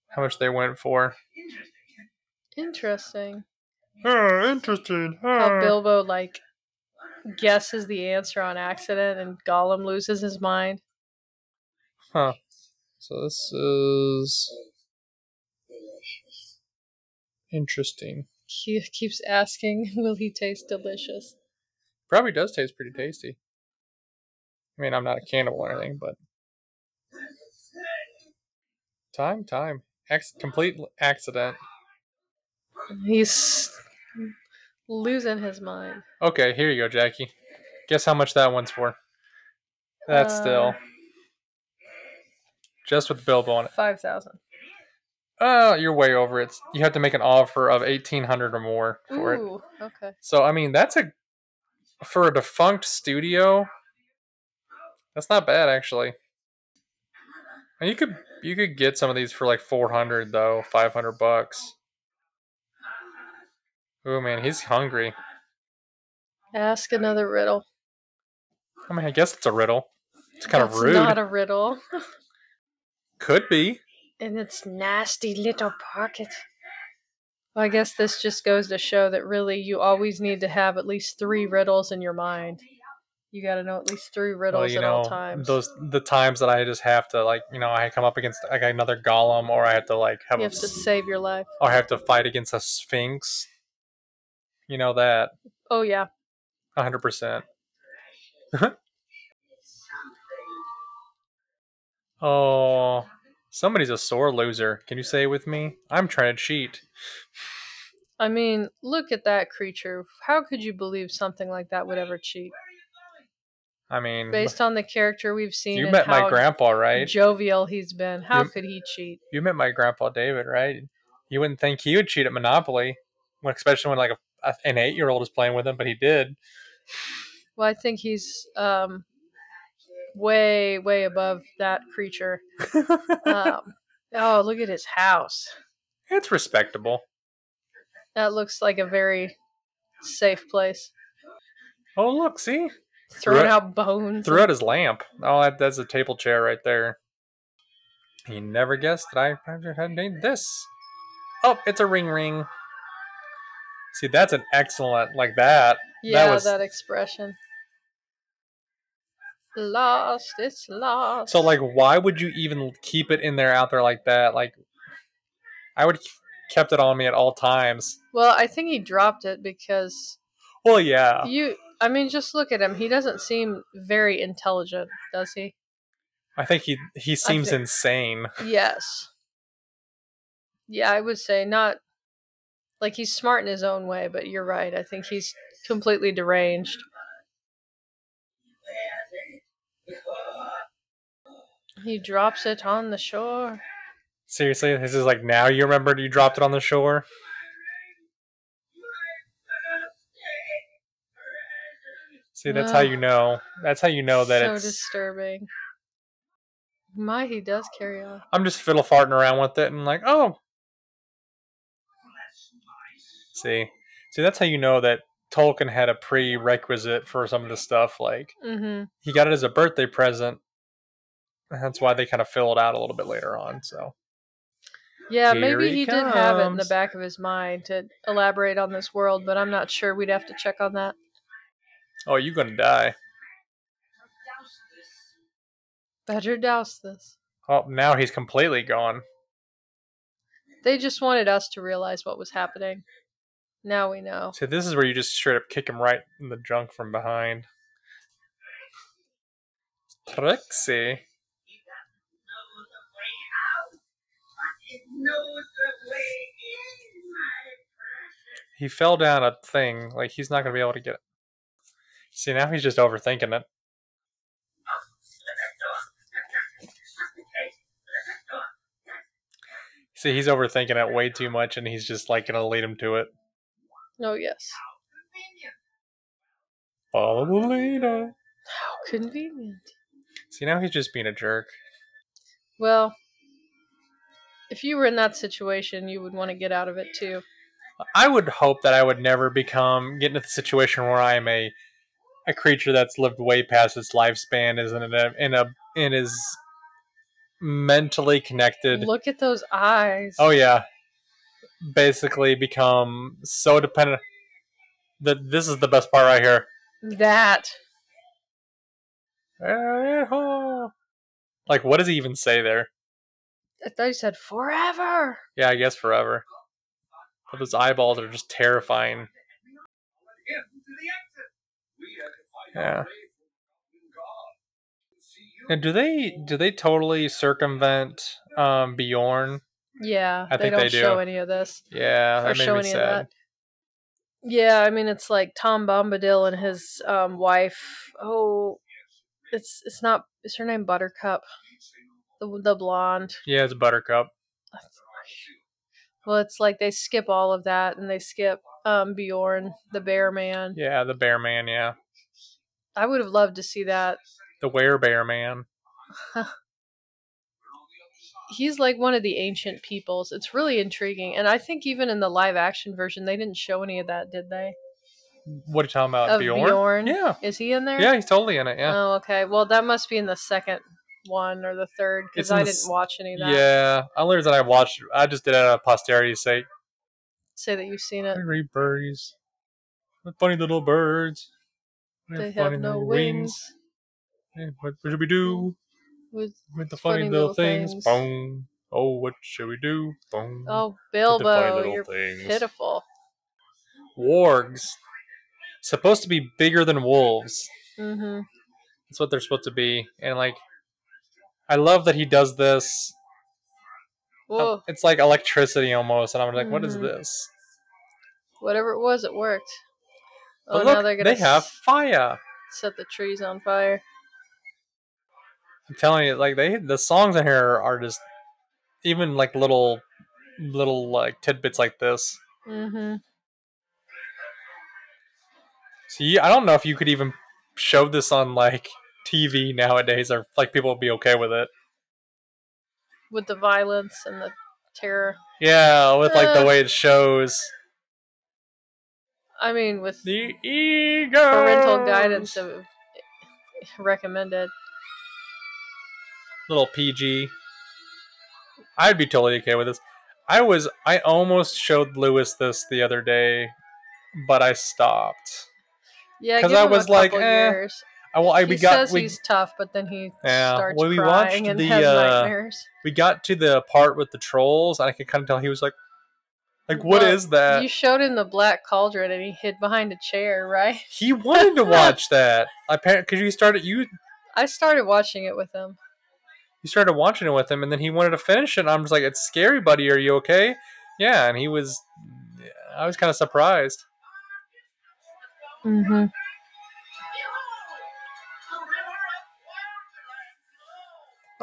How much they went for. Interesting. Interesting. How Bilbo, like, guesses the answer on accident and Gollum loses his mind. Huh. So this is... interesting. He keeps asking, will he taste delicious? Probably does taste pretty tasty. I mean, I'm not a cannibal or anything, but... Time. Complete accident. He's losing his mind. Okay, here you go, Jackie. Guess how much that one's for. That's still. Just with Bilbo on it. 5,000. Oh, you're way over it. You have to make an offer of 1,800 or more for it. Ooh, okay. So, I mean, that's for a defunct studio. That's not bad, actually. And you could get some of these for like 400 though, 500 bucks. Oh man, he's hungry. Ask another riddle. I mean, I guess it's a riddle. It's kind of rude. It's not a riddle. Could be. In its nasty little pocket. Well, I guess this just goes to show that really you always need to have at least 3 riddles in your mind. You got to know at least 3 riddles at all times. The times that I just have to, like, you know, I come up against like another Gollum, or I have to like have. You have to save your life. Or I have to fight against a Sphinx. You know that. Oh yeah. 100%. Oh, somebody's a sore loser. Can you say it with me? I'm trying to cheat. I mean, look at that creature. How could you believe something like that would ever cheat? I mean, based on the character we've seen, you met my grandpa, right? Jovial he's been. How could he cheat? You met my grandpa David, right? You wouldn't think he would cheat at Monopoly, especially when like an 8-year-old is playing with him, but he did. Well, I think he's way, way above that creature. Oh, look at his house. It's respectable. That looks like a very safe place. Oh, look, see? Throwing out bones. Threw out his lamp. Oh, that's a table chair right there. You never guessed that I had made this. Oh, it's a ring. See, that's an excellent, like that. Yeah, that expression. Lost, it's lost. So, like, why would you even keep it in there out there like that? Like, I would kept it on me at all times. Well, I think he dropped it because... Well, yeah. I mean, just look at him. He doesn't seem very intelligent, does he? I think he seems insane. Yes. Yeah, I would say not... Like, he's smart in his own way, but you're right. I think he's completely deranged. He drops it on the shore. Seriously? This is like, now you remembered you dropped it on the shore? See, that's how you know. That's how you know that so it's... So disturbing. My, he does carry on. I'm just fiddle-farting around with it and like, oh... See, that's how you know that Tolkien had a prerequisite for some of the stuff. Like, he got it as a birthday present. That's why they kind of filled out a little bit later on. So, yeah, maybe he did have it in the back of his mind to elaborate on this world, but I'm not sure. We'd have to check on that. Oh, you're gonna die. Better douse this. Oh, now he's completely gone. They just wanted us to realize what was happening. Now we know. So this is where you just straight up kick him right in the junk from behind. Trixie. He fell down a thing. Like, he's not going to be able to get it. See, now he's just overthinking it. See, he's overthinking it way too much, and he's just, like, going to lead him to it. Oh, yes. Follow the leader. How convenient. See, now he's just being a jerk. Well, if you were in that situation, you would want to get out of it, too. I would hope that I would never get into the situation where I am a creature that's lived way past its lifespan, isn't in his... mentally connected. Look at those eyes. Oh yeah. Basically become so dependent. This is the best part right here. That. Like, what does he even say there? I thought he said forever. Yeah, I guess forever. But those eyeballs are just terrifying. Yeah. And do they totally circumvent Beorn? Yeah, I think they don't show any of this. Yeah, or show any of that. Yeah, I mean, it's like Tom Bombadil and his wife. Oh, it's not. Is her name Buttercup? The blonde. Yeah, it's Buttercup. Well, it's like they skip all of that and they skip Beorn, the bear man. Yeah, the bear man. Yeah, I would have loved to see that. The Werebear Man. He's like one of the ancient peoples. It's really intriguing. And I think even in the live action version, they didn't show any of that, did they? What are you talking about? Beorn? Yeah. Is he in there? Yeah, he's totally in it, yeah. Oh, okay. Well, that must be in the second one or the third, because I didn't watch any of that. Yeah. The only reason I watched, I just did it out of posterity's sake. Say that you've seen it. Hungry birds. Funny little birds. They have no wings. Hey, what should we do with the funny little things? Boom. Oh, what should we do? Boom. Oh, Bilbo, you're things. Pitiful. Wargs. Supposed to be bigger than wolves. Mm-hmm. That's what they're supposed to be. And, like, I love that he does this. Whoa. It's like electricity almost. And I'm like, what is this? Whatever it was, it worked. Oh, but look, now they're gonna have fire. Set the trees on fire. I'm telling you, like the songs in here are just even like little like tidbits like this. Mm-hmm. See, I don't know if you could even show this on like TV nowadays, or like people would be okay with it. With the violence and the terror. Yeah, with like the way it shows. I mean, with the ego parental guidance recommended. Little PG. I'd be totally okay with this. I almost showed Lewis this the other day, but I stopped. Yeah, because I was like, years. He's tough, but then he starts crying and has nightmares. We got to the part with the trolls, and I could kind of tell he was like, what is that? You showed him the Black Cauldron, and he hid behind a chair, right? He wanted to watch that. Apparently, because I started watching it with him. You started watching it with him, and then he wanted to finish it. And I'm just like, it's scary, buddy. Are you okay? Yeah, and I was kind of surprised. Mm-hmm.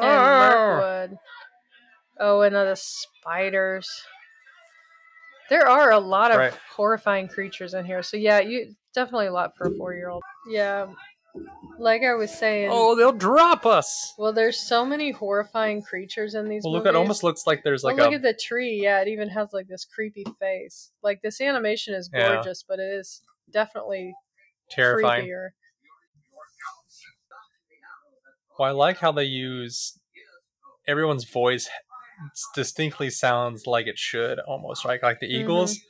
And Mirkwood. Oh, and the spiders. There are a lot of horrifying creatures in here. So yeah, you definitely a lot for a 4-year-old. Yeah. Like I was saying... Oh, they'll drop us! Well, there's so many horrifying creatures in these movies. Look, it almost looks like there's look at the tree. Yeah, it even has like this creepy face. Like, this animation is gorgeous, but it is definitely terrifying. Creepier. Well, I like how they use... Everyone's voice distinctly sounds like it should, almost, right? Like the Eagles. Mm-hmm.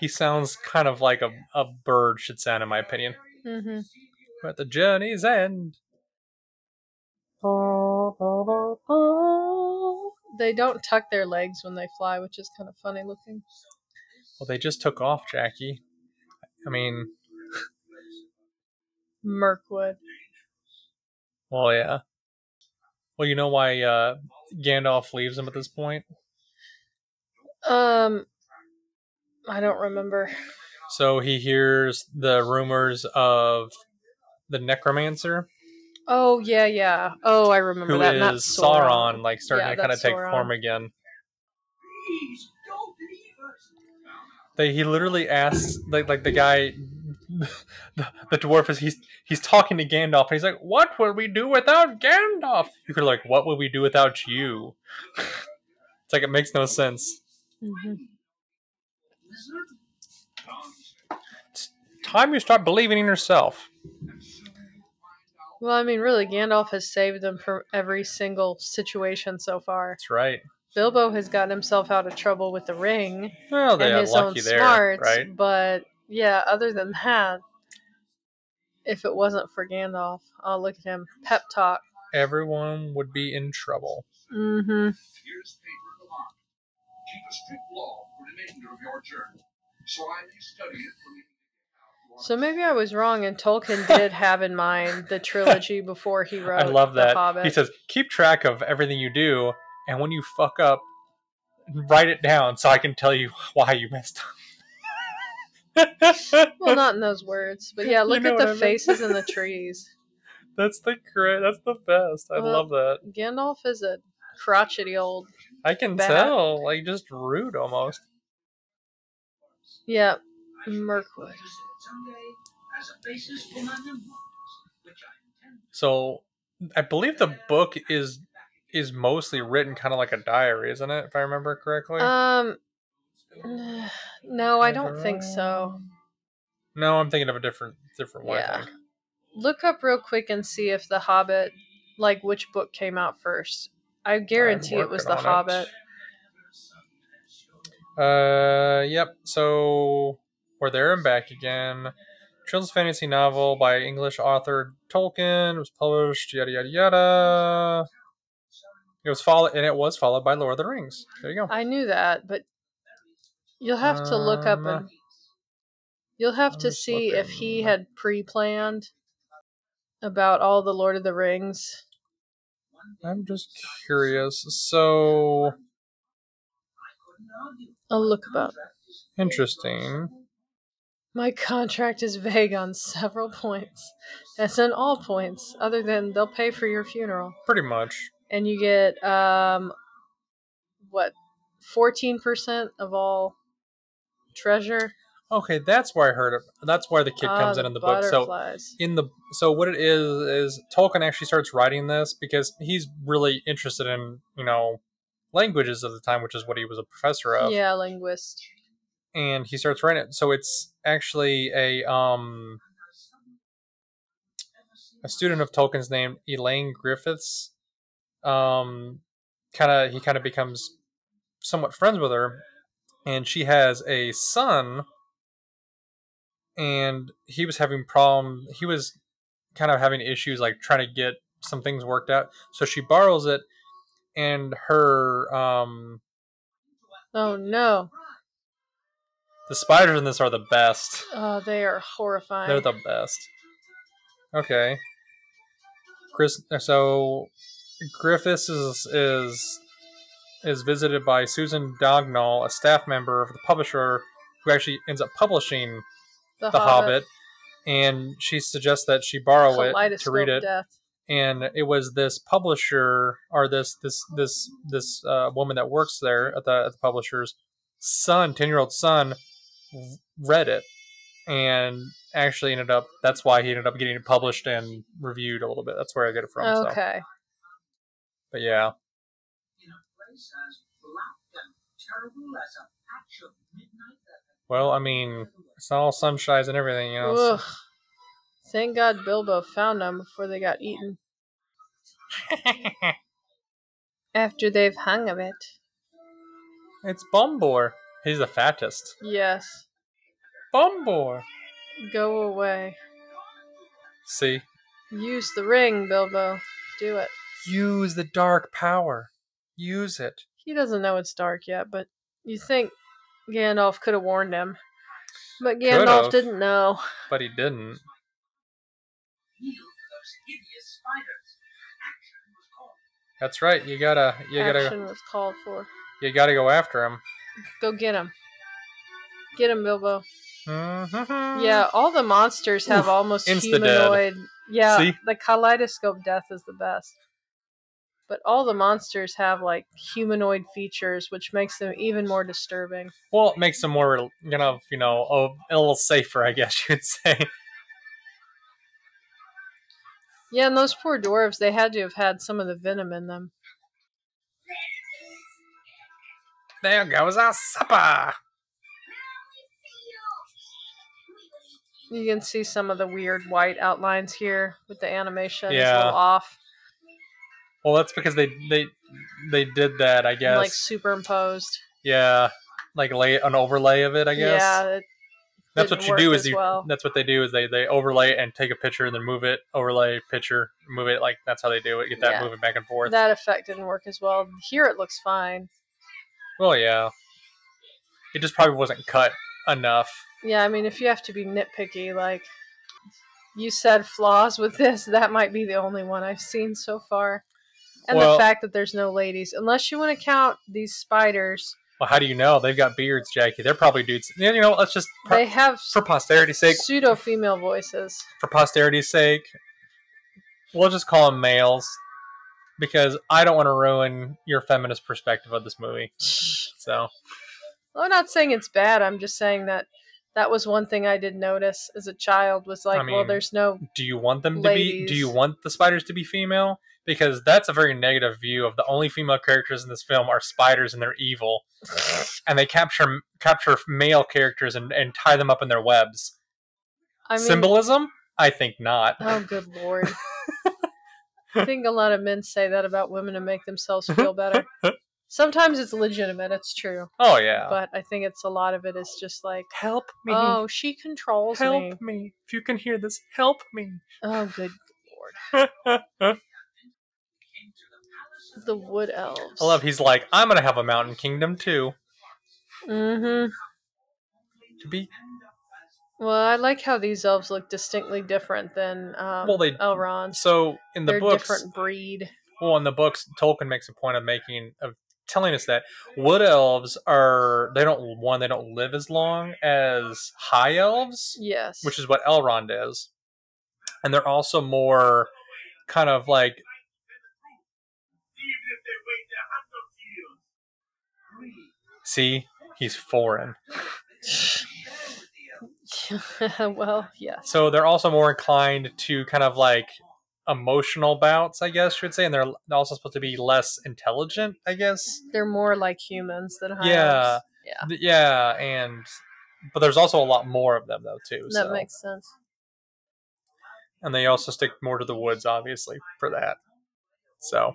He sounds kind of like a bird should sound, in my opinion. Mm-hmm. We're at the journey's end. They don't tuck their legs when they fly, which is kind of funny looking. Well, they just took off, Jackie. I mean... Mirkwood. Well, yeah. Well, you know why Gandalf leaves him at this point? I don't remember. So he hears the rumors of the Necromancer. Oh, yeah. Oh, I remember that. Who is Sauron, like, starting to kind of take form again. Please don't leave us. He literally asks, like the guy, the dwarf, is he's talking to Gandalf, and he's like, what will we do without Gandalf? You could like, what will we do without you? It's like, it makes no sense. Mm-hmm. Time you start believing in yourself. Well, I mean, really, Gandalf has saved them from every single situation so far. That's right. Bilbo has gotten himself out of trouble with the ring and his own smarts, right? But yeah, other than that, if it wasn't for Gandalf, oh, look at him, pep talk. Everyone would be in trouble. Mm-hmm. Here's paper to lock. Keep a strict law for the remainder of your journey, so I may study it for me. So maybe I was wrong, and Tolkien did have in mind the trilogy before he wrote The Hobbit. I love that. He says, keep track of everything you do, and when you fuck up, write it down so I can tell you why you messed up. Well, not in those words, but yeah, look at the faces in the trees. That's the best. I love that. Gandalf is a crotchety old I can tell. Like, just rude, almost. Yeah, Mirkwood. So, I believe the book is mostly written kind of like a diary, isn't it? If I remember correctly. No, I don't think so. No, I'm thinking of a different one. Yeah. I think. Look up real quick and see if The Hobbit, like which book came out first. I guarantee it was The Hobbit. Yep. So. We're there and back again. Children's fantasy novel by English author Tolkien. It was published, yada, yada, yada. It was followed by Lord of the Rings. There you go. I knew that, but you'll have to look up and... You'll have to see if he had pre-planned about all the Lord of the Rings. I'm just curious. So... I'll look about... Interesting. My contract is vague on several points. That's in all points, other than they'll pay for your funeral. Pretty much. And you get, 14% of all treasure. Okay, that's where I heard it. That's why the kid comes in the book. So what it is Tolkien actually starts writing this because he's really interested in, languages of the time, which is what he was a professor of. Yeah, linguist. And he starts writing it. So it's actually a student of Tolkien's named Elaine Griffiths. He becomes somewhat friends with her, and she has a son. And he was having problems. He was kind of having issues, like trying to get some things worked out. So she borrows it, and her Oh no! The spiders in this are the best. Oh, they are horrifying. They're the best. Okay, Chris. So Griffiths is visited by Susan Dagnall, a staff member of the publisher, who actually ends up publishing The Hobbit, and she suggests that she borrow it to read it. Death. And it was this publisher, or this woman that works there at the publisher's son, 10-year-old son, read it, and actually that's why he ended up getting it published and reviewed a little bit. That's where I get it from. Okay. So. But yeah. In a place as black and terrible as a patch of midnight. Well, I mean, it's not all sunshines and everything, Ugh. So. Thank God Bilbo found them before they got eaten. After they've hung a bit. It's Bombor. He's the fattest. Yes. Bombor! Go away. See? Use the ring, Bilbo. Do it. Use the dark power. Use it. He doesn't know it's dark yet, but you think... Gandalf could have warned him. But Gandalf didn't know. But he didn't. That's right. Action was called for. You gotta go after him. Go get him. Get him, Bilbo. Mm-hmm. Yeah, all the monsters have almost humanoid... Dead. Yeah, see? The kaleidoscope death is the best. But all the monsters have, humanoid features, which makes them even more disturbing. Well, it makes them more, a little safer, I guess you'd say. Yeah, and those poor dwarves, they had to have had some of the venom in them. There goes our supper! You can see some of the weird white outlines here with the animation. Yeah. It's a little off. Well, that's because they did that, I guess. Superimposed. Yeah, lay an overlay of it, I guess. Yeah, that's what you do. That's what they do is they overlay and take a picture and then move it, overlay picture, move it. That's how they do it. Get that moving back and forth. That effect didn't work as well. Here it looks fine. Well, yeah, it just probably wasn't cut enough. Yeah, I mean, if you have to be nitpicky, you said flaws with this, that might be the only one I've seen so far. And the fact that there's no ladies. Unless you want to count these spiders. Well, how do you know? They've got beards, Jackie. They're probably dudes. Let's just... they have... For posterity's sake. Pseudo-female voices. For posterity's sake. We'll just call them males. Because I don't want to ruin your feminist perspective of this movie. So... Well, I'm not saying it's bad. I'm just saying that was one thing I did notice as a child was there's no... Do you want them ladies to be... Do you want the spiders to be female? Because that's a very negative view of the only female characters in this film are spiders and they're evil. And they capture male characters and tie them up in their webs. Symbolism? I think not. Oh, good lord. I think a lot of men say that about women to make themselves feel better. Sometimes it's legitimate, it's true. Oh, yeah. But I think a lot of it is just help me. Oh, she controls me. Help me. If you can hear this, help me. Oh, good lord. The wood elves. I love he's I'm gonna have a mountain kingdom too. Mm-hmm. Well, I like how these elves look distinctly different than Elrond. So in the books, different breed. Well, in the books, Tolkien makes a point of making telling us that wood elves are, they don't live as long as high elves. Yes. Which is what Elrond is. And they're also more kind of like, see, he's foreign. Well, yeah. So they're also more inclined to kind of like emotional bouts, I guess you would say, and they're also supposed to be less intelligent, I guess. They're more like humans than high elves. Yeah. Yeah, but there's also a lot more of them though too. That makes sense. And they also stick more to the woods, obviously, for that. So it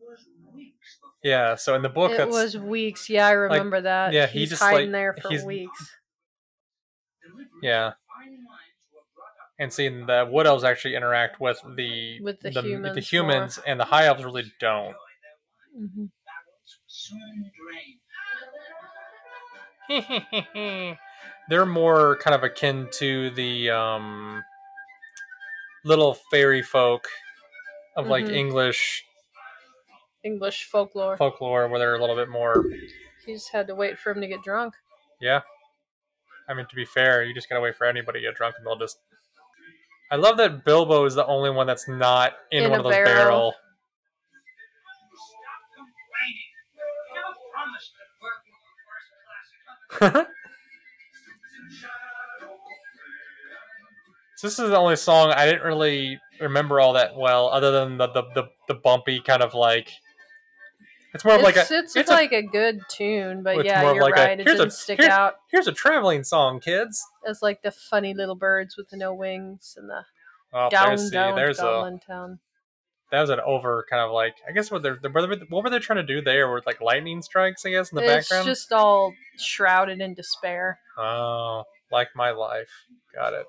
was weeks. Yeah, so in the book, it was weeks. Yeah, I remember like, that. Yeah, he's just hiding like, there for weeks. Yeah, and seeing the wood elves actually interact with the humans, and the high elves really don't. Mm-hmm. They're more kind of akin to the little fairy folk of like English folklore. Folklore, where they're a little bit more... You just had to wait for him to get drunk. Yeah. I mean, to be fair, you just gotta wait for anybody to get drunk and they'll just... I love that Bilbo is the only one that's not in one of those barrel. So this is the only song I didn't really remember all that well, other than the bumpy kind of like... It's more of like it's like a good tune, but yeah, you're like right. It didn't stick out. Here's a traveling song, kids. It's like the funny little birds with the no wings and the down town. That was an over kind of like, I guess what were they trying to do there? Were like lightning strikes, I guess, in the background? It's just all shrouded in despair. Oh, like my life. Got it.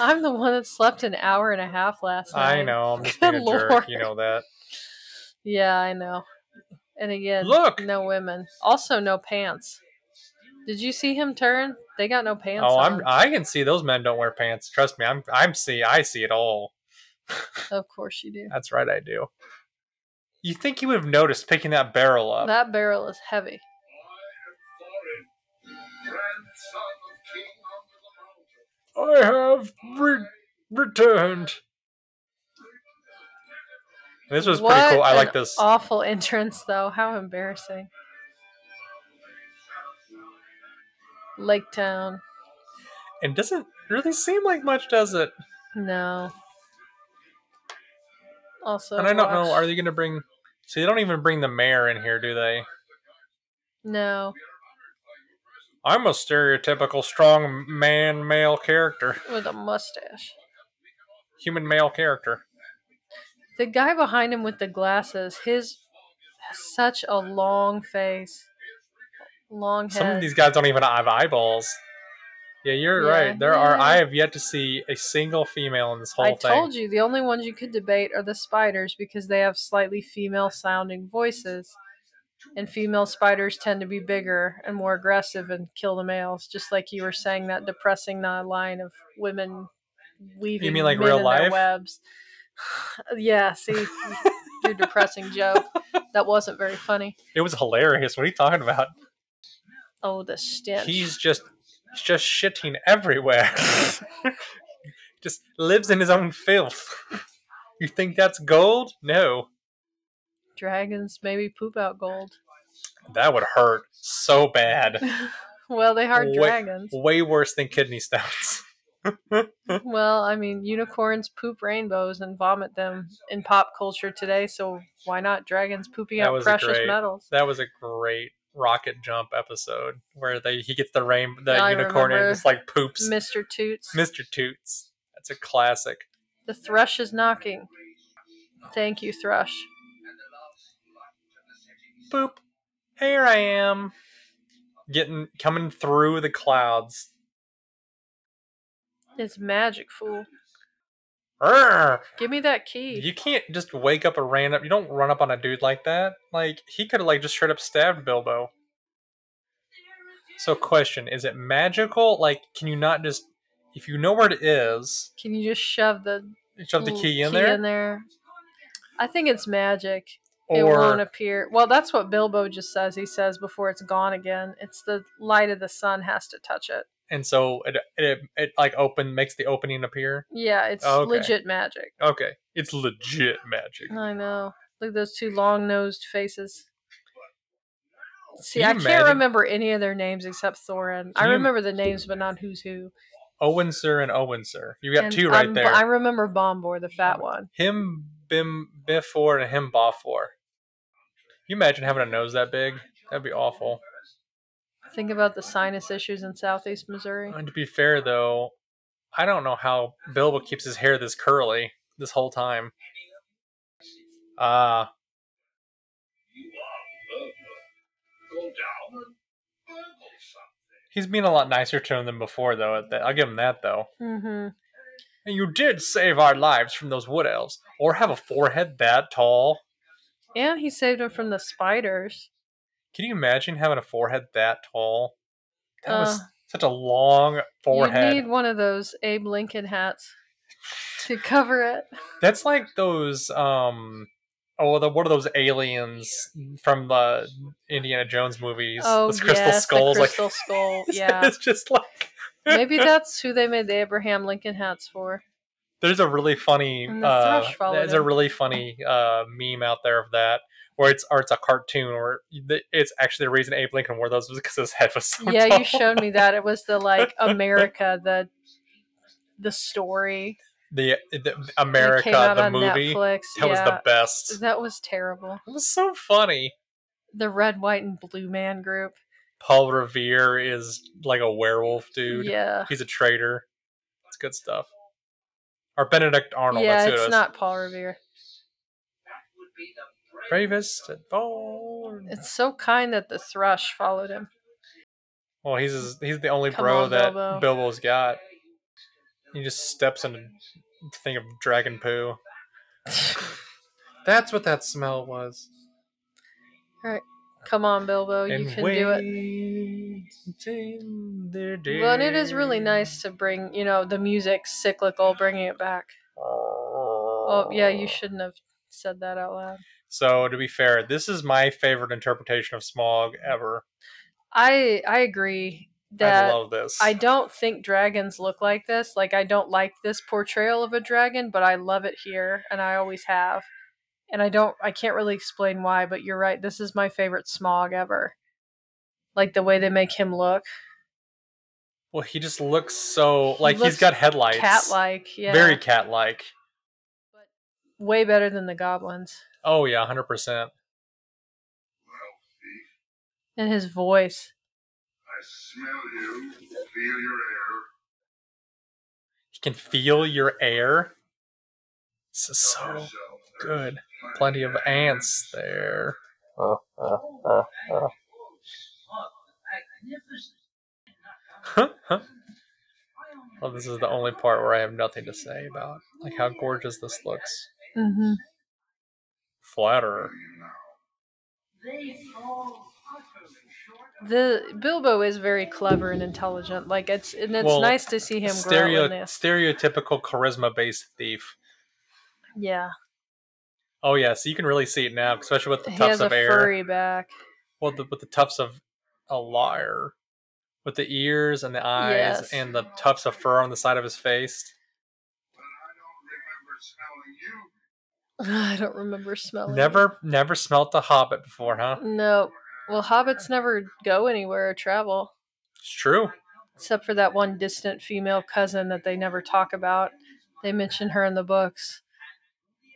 I'm the one that slept an hour and a half last night. I know. I'm just being a jerk. You know that. Yeah, I know. And again, look, no women. Also, no pants. Did you see him turn? They got no pants. Oh, on. I can see those men don't wear pants. Trust me. I see it all. Of course you do. That's right, I do. You think you would have noticed picking that barrel up? That barrel is heavy. I have returned. This was pretty cool. I like this. Awful entrance, though. How embarrassing. Lake Town. And doesn't really seem like much, does it? No. Also, and I don't know. Are they going to bring? See, they don't even bring the mayor in here, do they? No. I'm a stereotypical strong man, male character. With a mustache. Human male character. The guy behind him with the glasses, his has such a long face. Long head. Some of these guys don't even have eyeballs. Yeah, you're right. I have yet to see a single female in this whole thing. I told you, the only ones you could debate are the spiders because they have slightly female-sounding voices. And female spiders tend to be bigger and more aggressive and kill the males, just like you were saying that depressing line of women weaving. You mean like real life? Webs. Yeah, see, your depressing joke. That wasn't very funny. It was hilarious. What are you talking about? Oh, the stench. He's just shitting everywhere. Just lives in his own filth. You think that's gold? No. Dragons maybe poop out gold. That would hurt so bad. Well, they are dragons. Way worse than kidney stones. Well, I mean, unicorns poop rainbows and vomit them in pop culture today, so why not dragons pooping out precious metals? That was a great Rocket Jump episode where he gets the unicorn and it's like poops. Mr. Toots. Mr. Toots. That's a classic. The thrush is knocking. Thank you, thrush. Boop. Here I am. Coming through the clouds. It's magic, fool. Arrgh. Give me that key. You can't just wake up a random... You don't run up on a dude like that. Like, he could have, like, just straight up stabbed Bilbo. So, question. Is it magical? Like, can you not just... If you know where it is... Can you just shove the You shove the key in there? I think it's magic. Or, it won't appear. Well, that's what Bilbo just says. He says before it's gone again, it's the light of the sun has to touch it. And so it like makes the opening appear? Yeah, it's legit magic. Okay. It's legit magic. I know. Look at those two long-nosed faces. See, I can't remember any of their names except Thorin. I remember the names, but not who's who. Owensir and Owensir. You got two right there. I remember Bombor, the fat one. Him, Bim, Bifor, and him, Bofor. You imagine having a nose that big? That'd be awful. Think about the sinus issues in southeast Missouri. And to be fair, though, I don't know how Bilbo keeps his hair this curly this whole time. He's being a lot nicer to him than before, though. I'll give him that, though. Mm-hmm. And you did save our lives from those wood elves, or have a forehead that tall. And he saved them from the spiders. Can you imagine having a forehead that tall? That was such a long forehead. You need one of those Abe Lincoln hats to cover it. That's like those, what are those aliens from the Indiana Jones movies? Oh, those crystal skulls. The crystal skull, yeah. It's just like... Maybe that's who they made the Abraham Lincoln hats for. There's a really funny... meme out there of that. It's a cartoon, or it's actually the reason Abe Lincoln wore those was because his head was so tall. Yeah, you showed me that. It was the, like, America, the story. The America, the movie. Netflix. That was the best. That was terrible. It was so funny. The Red, White, and Blue Man group. Paul Revere is, like, a werewolf dude. Yeah. He's a traitor. It's good stuff. Or Benedict Arnold. Yeah, that's who it is. Not Paul Revere. That would be the bravest at Beorn. It's so kind that the thrush followed him. Well, he's the only Bilbo. Bilbo's got. He just steps in a thing of dragon poo. That's what that smell was. All right, come on, Bilbo, and you can do it. Well, and it is really nice to bring, the music cyclical, bringing it back. Oh, yeah, you shouldn't have said that out loud. So, to be fair, this is my favorite interpretation of Smaug ever. I agree that I love this. I don't think dragons look like this. Like, I don't like this portrayal of a dragon, but I love it here, and I always have. And I can't really explain why, but you're right. This is my favorite Smaug ever. Like, the way they make him look. Well, he just looks so... Like, he's got headlights. Cat-like, yeah. Very cat-like. But way better than the goblins. Oh, yeah, 100%. And his voice. I smell you. Feel your air. He can feel your air? This is so good. Plenty of ants there. Well, this is the only part where I have nothing to say about. Like, how gorgeous this looks. Mm-hmm. Flatterer. The Bilbo is very clever and intelligent. Like, it's nice to see him grow in this. Stereotypical charisma-based thief. Yeah. Oh yeah, so you can really see it now, especially with the tufts of hair. He has a furry back. Well, with the tufts of a liar, with the ears and the eyes and the tufts of fur on the side of his face. But I don't remember smelling you. I don't remember smelling. Never smelt the Hobbit before, huh? No. Well, Hobbits never go anywhere or travel. It's true. Except for that one distant female cousin that they never talk about. They mention her in the books.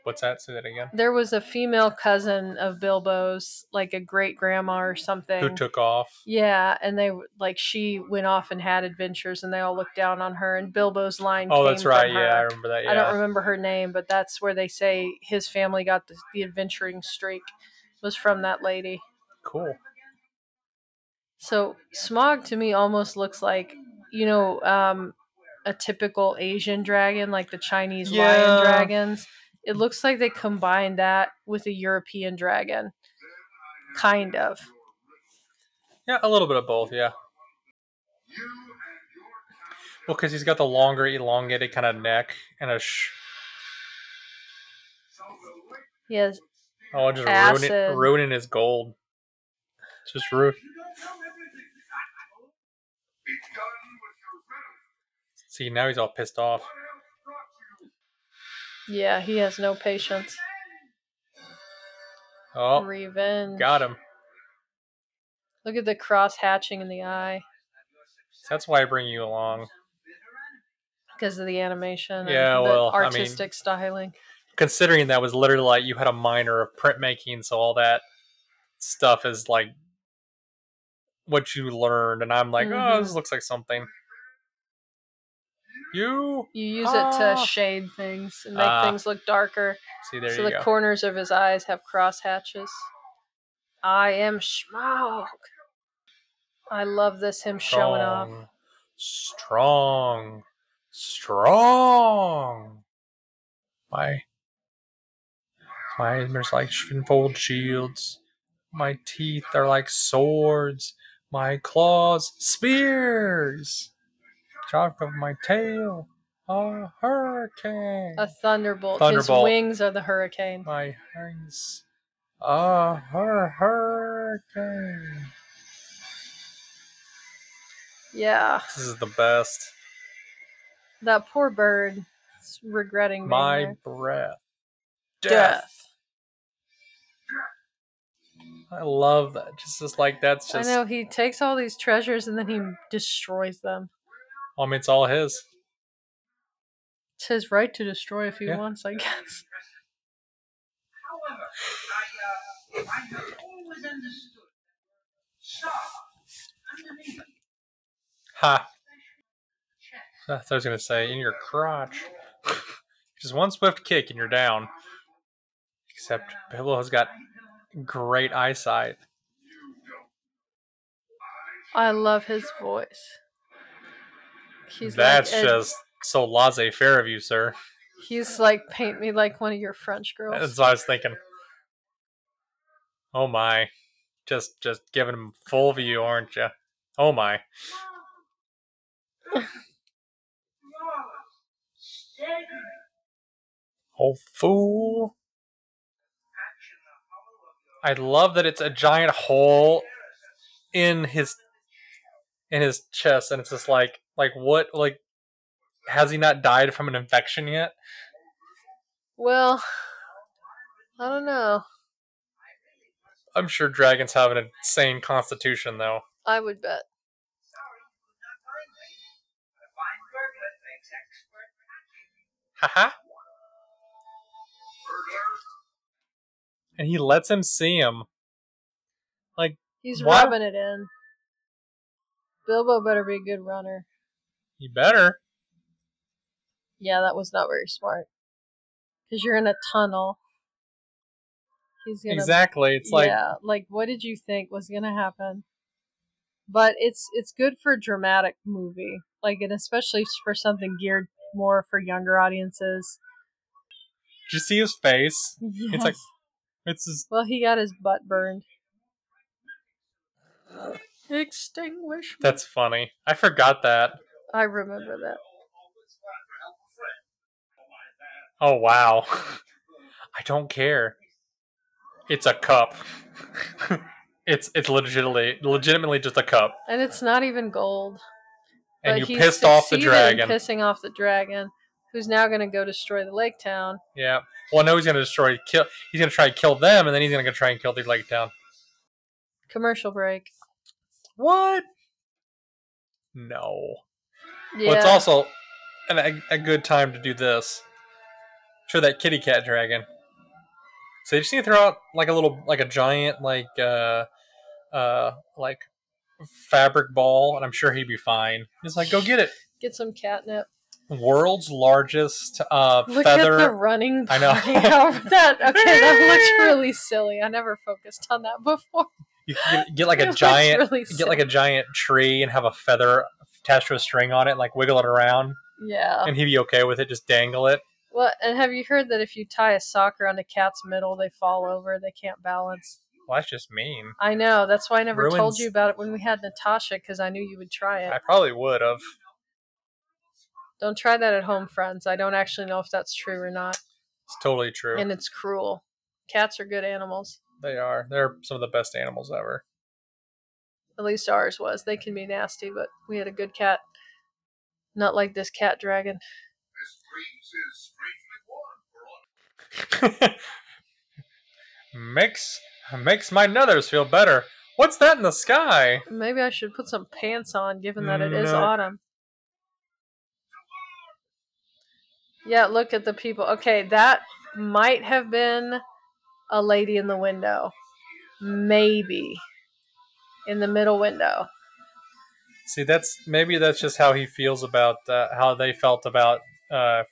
What's that? Say that again. There was a female cousin of Bilbo's, like a great-grandma or something. Who took off. Yeah, and she went off and had adventures, and they all looked down on her, and Bilbo's line came that's right, from her. I remember that, I don't remember her name, but that's where they say his family got the adventuring streak, was from that lady. Cool. So, Smaug, to me, almost looks like, a typical Asian dragon, like the Chinese lion dragons. It looks like they combined that with a European dragon. Kind of. Yeah, a little bit of both, yeah. Well, because he's got the longer, elongated kind of neck and a Yes. Oh, just ruining his gold. Just ruin. See, now he's all pissed off. Yeah, he has no patience. Oh, revenge. Got him. Look at the cross hatching in the eye. That's why I bring you along. Because of the animation and the artistic styling. Considering that was literally like you had a minor of printmaking, so all that stuff is like what you learned, and I'm like, oh, this looks like something. You use it to shade things and make things look darker. See, there so you the go. Corners of his eyes have cross hatches. I am Smaug. I love this, him showing off. Strong. My arms like shinfold shields. My teeth are like swords. My claws, spears. Top of my tail, a hurricane. A thunderbolt. His wings are the hurricane. My wings, hurricane. Yeah. This is the best. That poor bird is regretting being there. My breath. Death. I love that. Just like that's just. I know, he takes all these treasures and then he destroys them. I mean, it's all his. It's his right to destroy if he wants, I guess. However, I have always understood that star underneath. Ha! That's what I was going to say. In your crotch. Just one swift kick and you're down. Except Bilbo has got great eyesight. I love his voice. He's that's like just so laissez-faire of you, sir. He's like, paint me like one of your French girls. That's what I was thinking. Oh my. Just giving him full view, aren't you? Oh my. Oh fool. I love that it's a giant hole in his chest, and it's just like what, like, has he not died from an infection yet? Well, I don't know. I'm sure dragons have an insane constitution, though. I would bet. Haha. And he lets him see him. Like, he's rubbing it in. Bilbo better be a good runner. You better. Yeah, that was not very smart. Because you're in a tunnel. He's gonna, exactly. It's like, yeah, like what did you think was gonna happen? But it's good for a dramatic movie, like, and especially for something geared more for younger audiences. Did you see his face? Yes. It's like, it's his... Well, he got his butt burned. Extinguish. That's funny. I forgot that. I remember that. Oh, wow. I don't care. It's a cup. It's legitimately just a cup. And it's not even gold. And you pissed off the dragon. Pissing off the dragon, who's now going to go destroy the lake town. Yeah. Well, no, he's going to he's going to try and kill them, and then he's going to try and kill the lake town. Commercial break. What? No. Yeah. Well, it's also a good time to do this. Sure, that kitty cat dragon. So they just need to throw out like a little, like a giant, like fabric ball, and I'm sure he'd be fine. Just like, go get it. Get some catnip. World's largest feather. Look at the running. I know. That looks really silly. I never focused on that before. You can get like a giant, really get like a giant tree and have a feather attached to a string on it, like wiggle it around. Yeah. And he'd be okay with it. Just dangle it. Well, and have you heard that if you tie a sock around a cat's middle, they fall over. They can't balance. Well, that's just mean. I know. That's why I never told you about it when we had Natasha, because I knew you would try it. I probably would have. Don't try that at home, friends. I don't actually know if that's true or not. It's totally true. And it's cruel. Cats are good animals. They are. They're some of the best animals ever. At least ours was. They can be nasty, but we had a good cat. Not like this cat dragon. Miss Greaves is strangely warm for us. Makes my nethers feel better. What's that in the sky? Maybe I should put some pants on, given that it is autumn. Yeah, look at the people. Okay, that might have been a lady in the window. Maybe. In the middle window. See, that's just how he feels about, how they felt about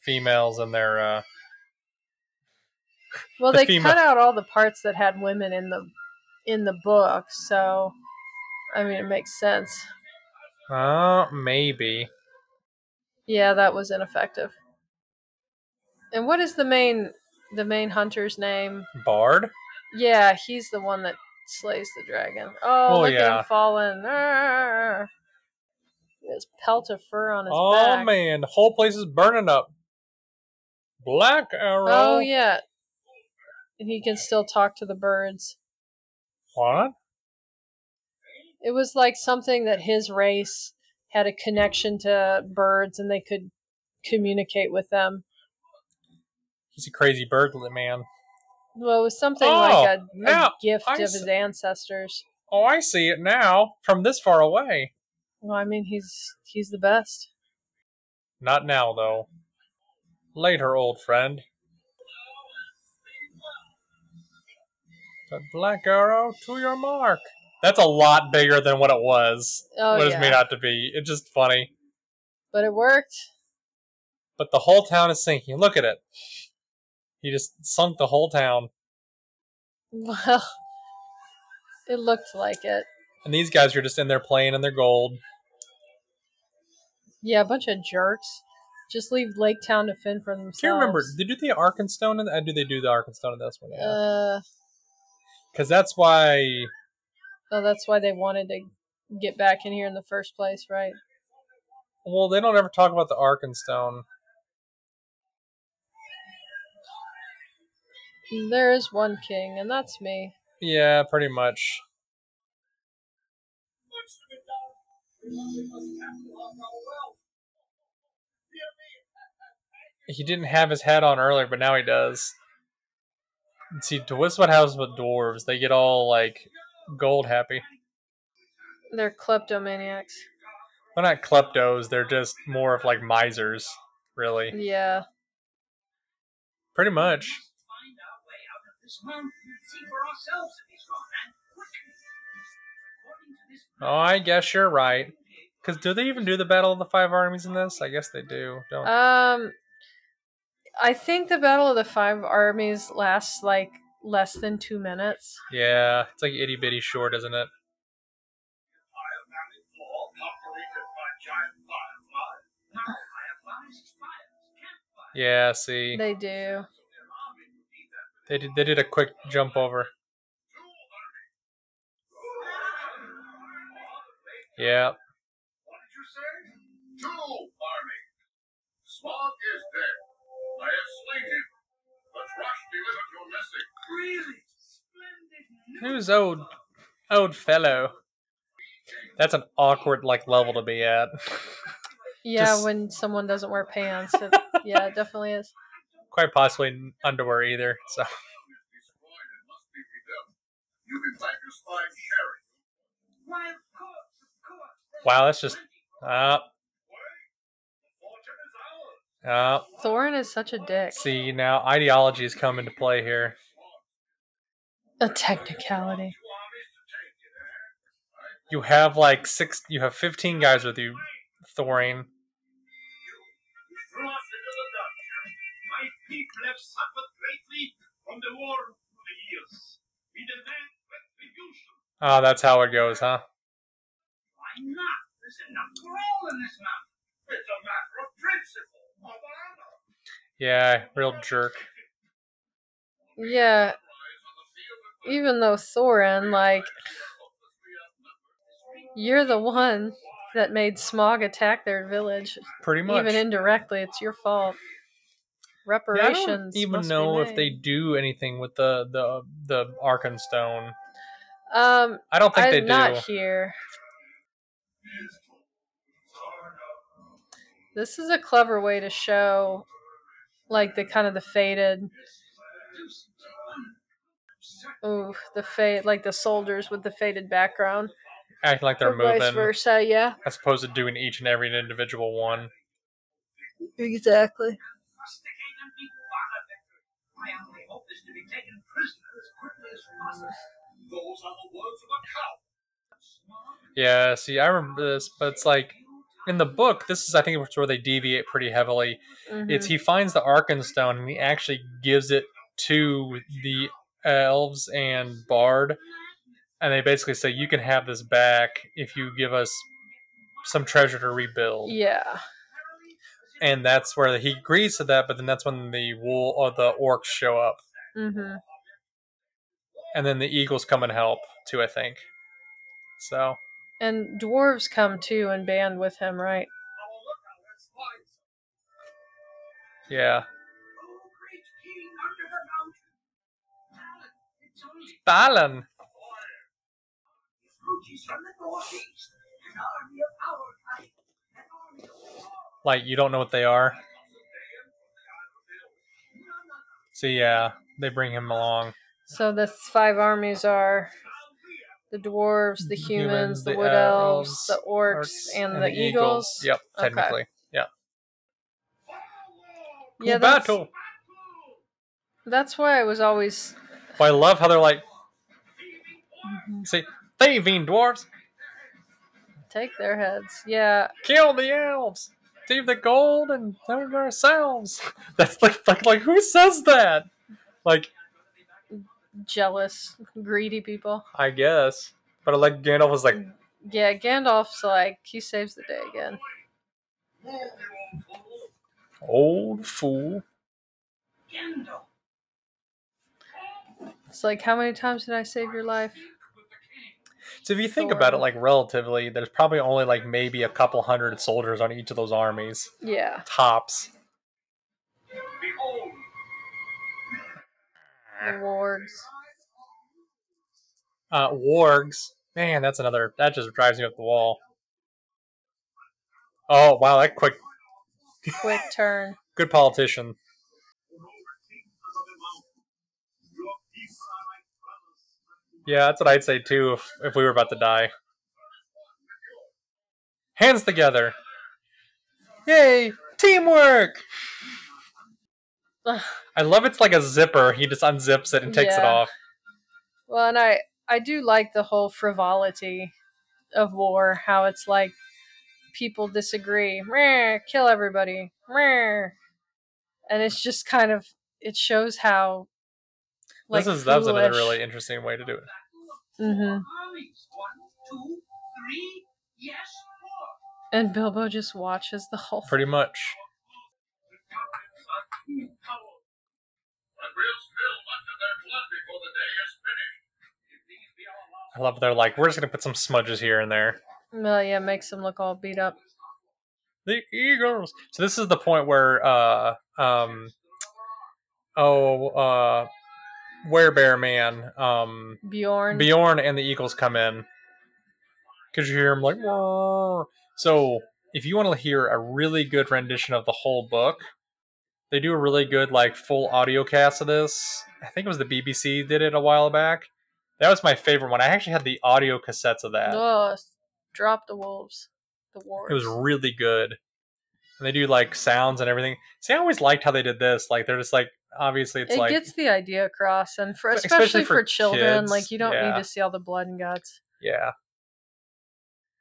females and their... Well, they cut out all the parts that had women in the book, so, I mean, it makes sense. Maybe. Yeah, that was ineffective. And what is the main hunter's name? Bard? Yeah, he's the one that slays the dragon. Oh, look at him falling. Arr. This pelt of fur on his back. Oh, man, the whole place is burning up. Black Arrow. Oh, yeah. And he can still talk to the birds. What? It was like something that his race had a connection to birds and they could communicate with them. He's a crazy bird man. Well, it was something like a gift of his ancestors. Oh, I see it now from this far away. Well, I mean, he's the best. Not now, though. Later, old friend. The black arrow to your mark. That's a lot bigger than what it was. Oh, what it's made out to be. It's just funny. But it worked. But the whole town is sinking. Look at it. He just sunk the whole town. Well, it looked like it. And these guys are just in there playing in their gold. Yeah, a bunch of jerks. Just leave Lake Town to fend for themselves. Can't remember. Did they do the Arkenstone? Do they do the Arkenstone in this one? Yeah. Because that's why... Oh, that's why they wanted to get back in here in the first place, right? Well, they don't ever talk about the Arkenstone. There is one king, and that's me. Yeah, pretty much. He didn't have his hat on earlier, but now he does. See, what's what happens with dwarves? They get all, like, gold happy. They're kleptomaniacs. They're not kleptos. They're just more of, like, misers, really. Yeah. Pretty much. Oh, I guess you're right. Because do they even do the Battle of the Five Armies in this? I guess they do, don't they? I think the Battle of the Five Armies lasts, like, less than 2 minutes. Yeah, it's like itty-bitty short, isn't it? Yeah, see. They do. They did a quick jump over. Yeah. What did you say? Two army. Smaug is dead. I have slain him. But rush deliver your message. Really splendid. Who's old fellow? That's an awkward level to be at. Yeah, when someone doesn't wear pants. Yeah, it definitely is. Quite possibly underwear either, so. Wow, that's just... Thorin is such a dick. See, now ideology has come into play here. A technicality. You have 15 guys with you, Thorin. People have suffered greatly from the war through the years. We demand retribution. Ah, that's how it goes, huh? Why not? There's enough for all in this matter. It's a matter of principle, of honor. Yeah, real jerk. Yeah. Even though Thorin, you're the one that made Smaug attack their village. Pretty much. Even indirectly, it's your fault. Reparations. Yeah, I don't even know if they do anything with the Arkenstone. I don't think they do. I'm not here. This is a clever way to show, like, the faded. Ooh, like the soldiers with the faded background. Act like they're moving. Vice versa, yeah. As opposed to doing each and every individual one. Exactly. I only hope is to be taken prisoner as quickly as possible. Those are the words of a coward. Yeah, see, I remember this, but it's like, in the book, this is, I think, where they deviate pretty heavily. Mm-hmm. It's he finds the Arkenstone, and he actually gives it to the elves and Bard, and they basically say, you can have this back if you give us some treasure to rebuild. Yeah. And that's where he agrees to that, but then that's when the orcs show up. Mm-hmm. And then the eagles come and help, too, I think. So. And dwarves come, too, and band with him, right? Yeah. It's Balin! Like, you don't know what they are. So, yeah, they bring him along. So the five armies are the dwarves, the humans the wood elves, the orcs, and the eagles. Yep, technically. Okay. Yeah. Battle! That's why I was always... Well, I love how they're like... See, thieving dwarves! Take their heads, yeah. Kill the elves! Save the gold and ourselves. That's like who says that? Like jealous, greedy people. I guess. But I like Gandalf was like, yeah, Gandalf's like, he saves the day again. Old fool. Gandalf. It's like, how many times did I save your life? So if you think about it, like, relatively, there's probably only, like, maybe a couple hundred soldiers on each of those armies. Yeah. Tops. Wargs. Wargs. Man, that's another... That just drives me up the wall. Oh, wow, that quick... Quick turn. Good politician. Yeah, that's what I'd say, too, if we were about to die. Hands together. Yay! Teamwork! I love it's like a zipper. He just unzips it and takes it off. Well, and I do like the whole frivolity of war. How it's like, people disagree. Kill everybody. And it's just kind of... It shows how... Like that's another really interesting way to do it. Mm-hmm. 1, 2, 3, yes, 4. And Bilbo just watches the whole thing. Pretty much. I love they're like, we're just going to put some smudges here and there. Well, yeah, makes them look all beat up. The eagles! So this is the point where, Werebear man, Beorn and the eagles come in because you hear him like Whoa. So if you want to hear a really good rendition of the whole book, they do a really good like full audio cast of this. I think it was the BBC did it a while back. That was my favorite one. I actually had the audio cassettes of that. Oh, drop the wolves, the wars. It was really good, and they do like sounds and everything. See, I always liked how they did this. Like they're just like. Obviously, it's it gets the idea across, and especially for children, kids, like you don't need to see all the blood and guts. Yeah,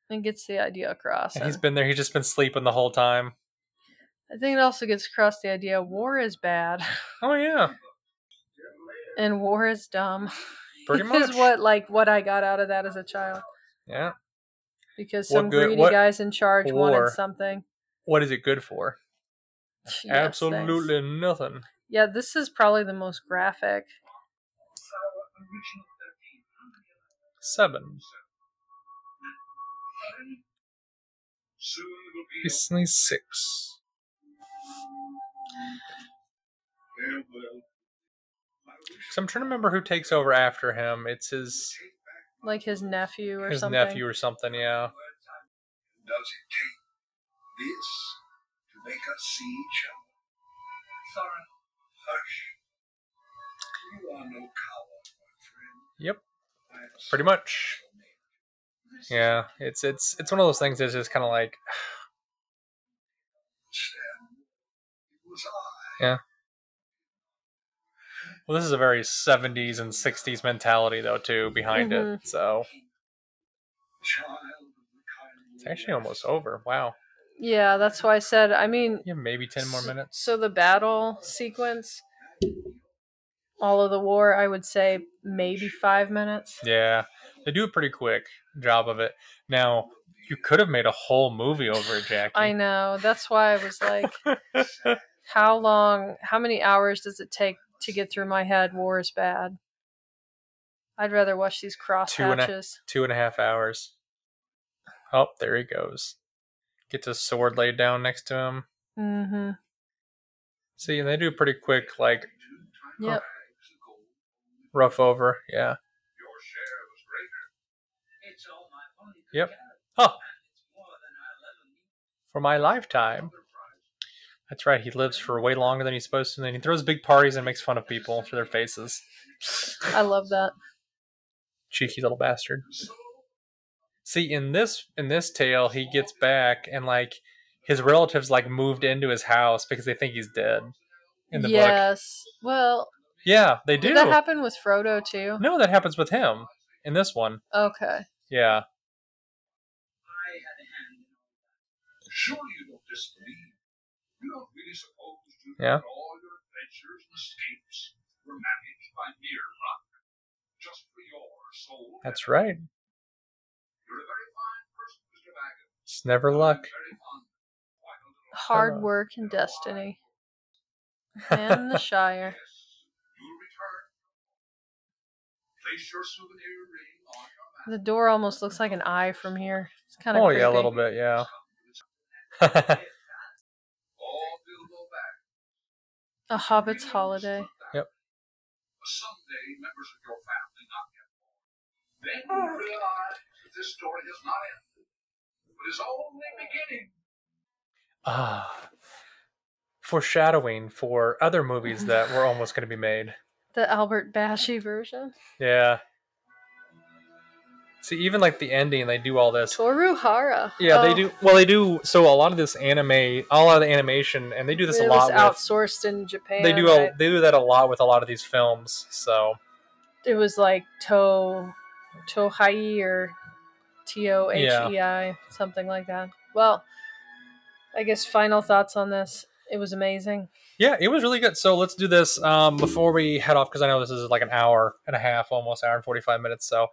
it gets the idea across. And he's been there; he's just been sleeping the whole time. I think it also gets across the idea war is bad. Oh yeah, and war is dumb. Pretty much is what I got out of that as a child. Yeah, because some greedy guys in charge wanted something. What is it good for? Yes, absolutely nothing. Yeah, this is probably the most graphic. 7. It's 6. So I'm trying to remember who takes over after him. It's his... like his nephew or something? His nephew or something, yeah. Does it take this to make us see each other? Thorin, hush. You are no coward, my friend. Yep. Pretty much. Yeah, it's one of those things that's just kind of like... yeah. Well, this is a very 70s and 60s mentality, though, too, behind it, so... It's actually almost over. Wow. Yeah, that's why I said, I mean... yeah, maybe 10 more minutes. So the battle sequence, all of the war, I would say maybe 5 minutes. Yeah, they do a pretty quick job of it. Now, you could have made a whole movie over it, Jackie. I know, that's why I was like, how long, how many hours does it take to get through my head, war is bad. I'd rather watch these crosshatches. 2.5 hours. Oh, there he goes. Gets his sword laid down next to him. Mm-hmm. See, and they do pretty quick, like... yep. Oh, rough over, yeah. Your share was greater. It's all my money. Yep. Oh! For my lifetime. That's right, he lives for way longer than he's supposed to, and then he throws big parties and makes fun of people for their faces. I love that. Cheeky little bastard. See, in this tale, he gets back, and like his relatives like moved into his house because they think he's dead. In the book. Yes. Well. Yeah, they do. Did that happen with Frodo too? No, that happens with him in this one. Okay. Yeah. Sure, you don't disbelieve. You don't really suppose to that all your adventures and escapes were managed by mere luck, just for your soul. That's right. You're a very fine person, Mr. Baggett. It's never luck. Hard work and destiny. And the Shire. Yes, you'll return. Place your souvenir ring on your map. The door almost looks like an eye from here. It's kind of creepy. Yeah, a little bit, yeah. A Hobbit's Holiday. Yep. Someday, members of your family not yet born, they will realize that this story has not ended, but is only beginning. Ah, foreshadowing for other movies that were almost going to be made. The Albert Bashy version. Yeah. See, even like the ending, they do all this. Toruhara. Yeah, they do. Well, they do. So a lot of this anime, all of the animation, and they do this a lot. It was outsourced in Japan. They do. Right? They do that a lot with a lot of these films. So it was like Tohei or Tohei, something like that. Well, I guess final thoughts on this. It was amazing. Yeah, it was really good. So let's do this before we head off because I know this is like an hour and a half, almost hour and 45 minutes. So.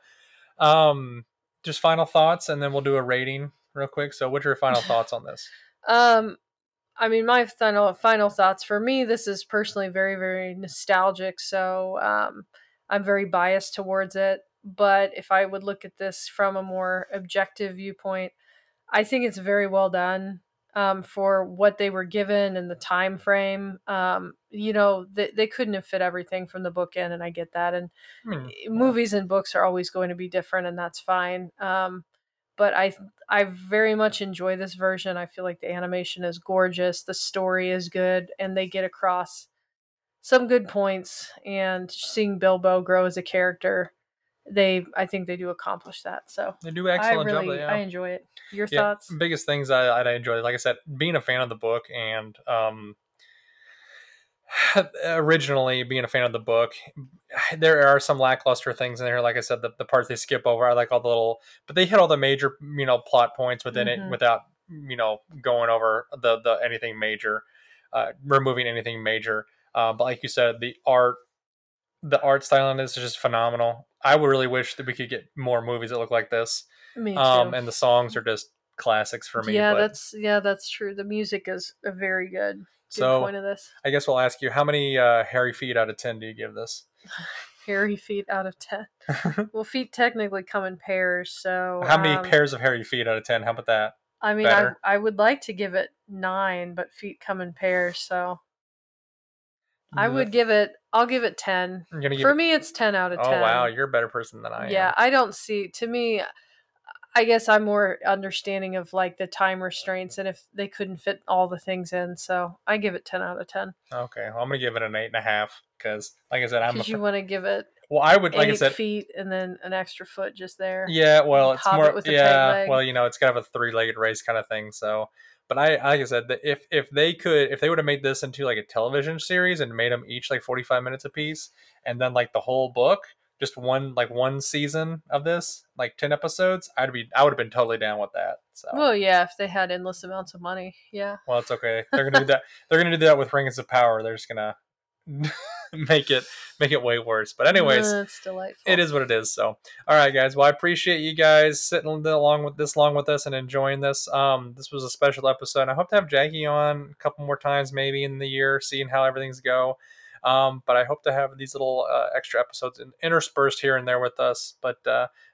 Just final thoughts, and then we'll do a rating real quick. So what are your final thoughts on this? I mean, my final thoughts for me, this is personally very, very nostalgic. So, I'm very biased towards it, but if I would look at this from a more objective viewpoint, I think it's very well done, for what they were given and the time frame. You know, they couldn't have fit everything from the book in, and I get that. And movies and books are always going to be different, and that's fine. But I very much enjoy this version. I feel like the animation is gorgeous, the story is good, and they get across some good points. And seeing Bilbo grow as a character, I think they do accomplish that. So they do excellent job. I enjoy it. Your thoughts? Biggest things I enjoy. Like I said, being a fan of the book and originally being a fan of the book, there are some lackluster things in there. Like I said, the parts they skip over. I like all the little, but they hit all the major plot points within it without going over the anything major, removing anything major. But like you said, the art style on this is just phenomenal. I would really wish that we could get more movies that look like this. Me too. And the songs are just classics for me. Yeah, that's true. The music is a very good point of this. I guess we'll ask you, how many hairy feet out of 10 do you give this? Hairy feet out of 10? Well, feet technically come in pairs, so... how many pairs of hairy feet out of 10? How about that? I mean, I would like to give it 9, but feet come in pairs, so... I would give it, I'll give it 10. For me, it's 10 out of 10. Oh, wow. You're a better person than I am. Yeah, I don't see, to me, I guess I'm more understanding of like the time restraints and if they couldn't fit all the things in. So I give it 10 out of 10. Okay. Well, I'm going to give it an 8.5 because like I said, I'm you want to give it. Well, I would, like I said, 8 feet and then an extra foot just there. Yeah. Well, it's more, yeah. Well, you know, it's kind of a 3-legged race kind of thing. So, but I, like I said, if they could, if they would have made this into like a television series and made them each like 45 minutes a piece and then like the whole book, just one season of this, like 10 episodes, I would have been totally down with that. So. Well, yeah, if they had endless amounts of money, yeah. Well, it's okay. They're gonna do that. They're gonna do that with Rings of Power. They're just gonna make it way worse. But anyways, it's delightful. It is what it is. So, all right, guys. Well, I appreciate you guys sitting along with us and enjoying this. This was a special episode. I hope to have Jackie on a couple more times, maybe in the year, seeing how everything's go. But I hope to have these little extra episodes interspersed here and there with us. But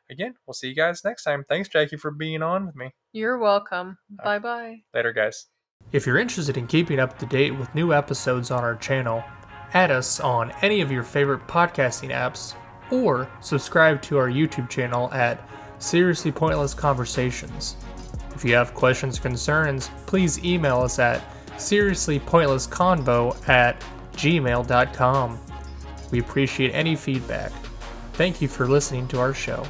again, we'll see you guys next time. Thanks, Jackie, for being on with me. You're welcome. Bye-bye. Later, guys. If you're interested in keeping up to date with new episodes on our channel, add us on any of your favorite podcasting apps, or subscribe to our YouTube channel at Seriously Pointless Conversations. If you have questions or concerns, please email us at seriouslypointlessconvo@gmail.com. We appreciate any feedback. Thank you for listening to our show.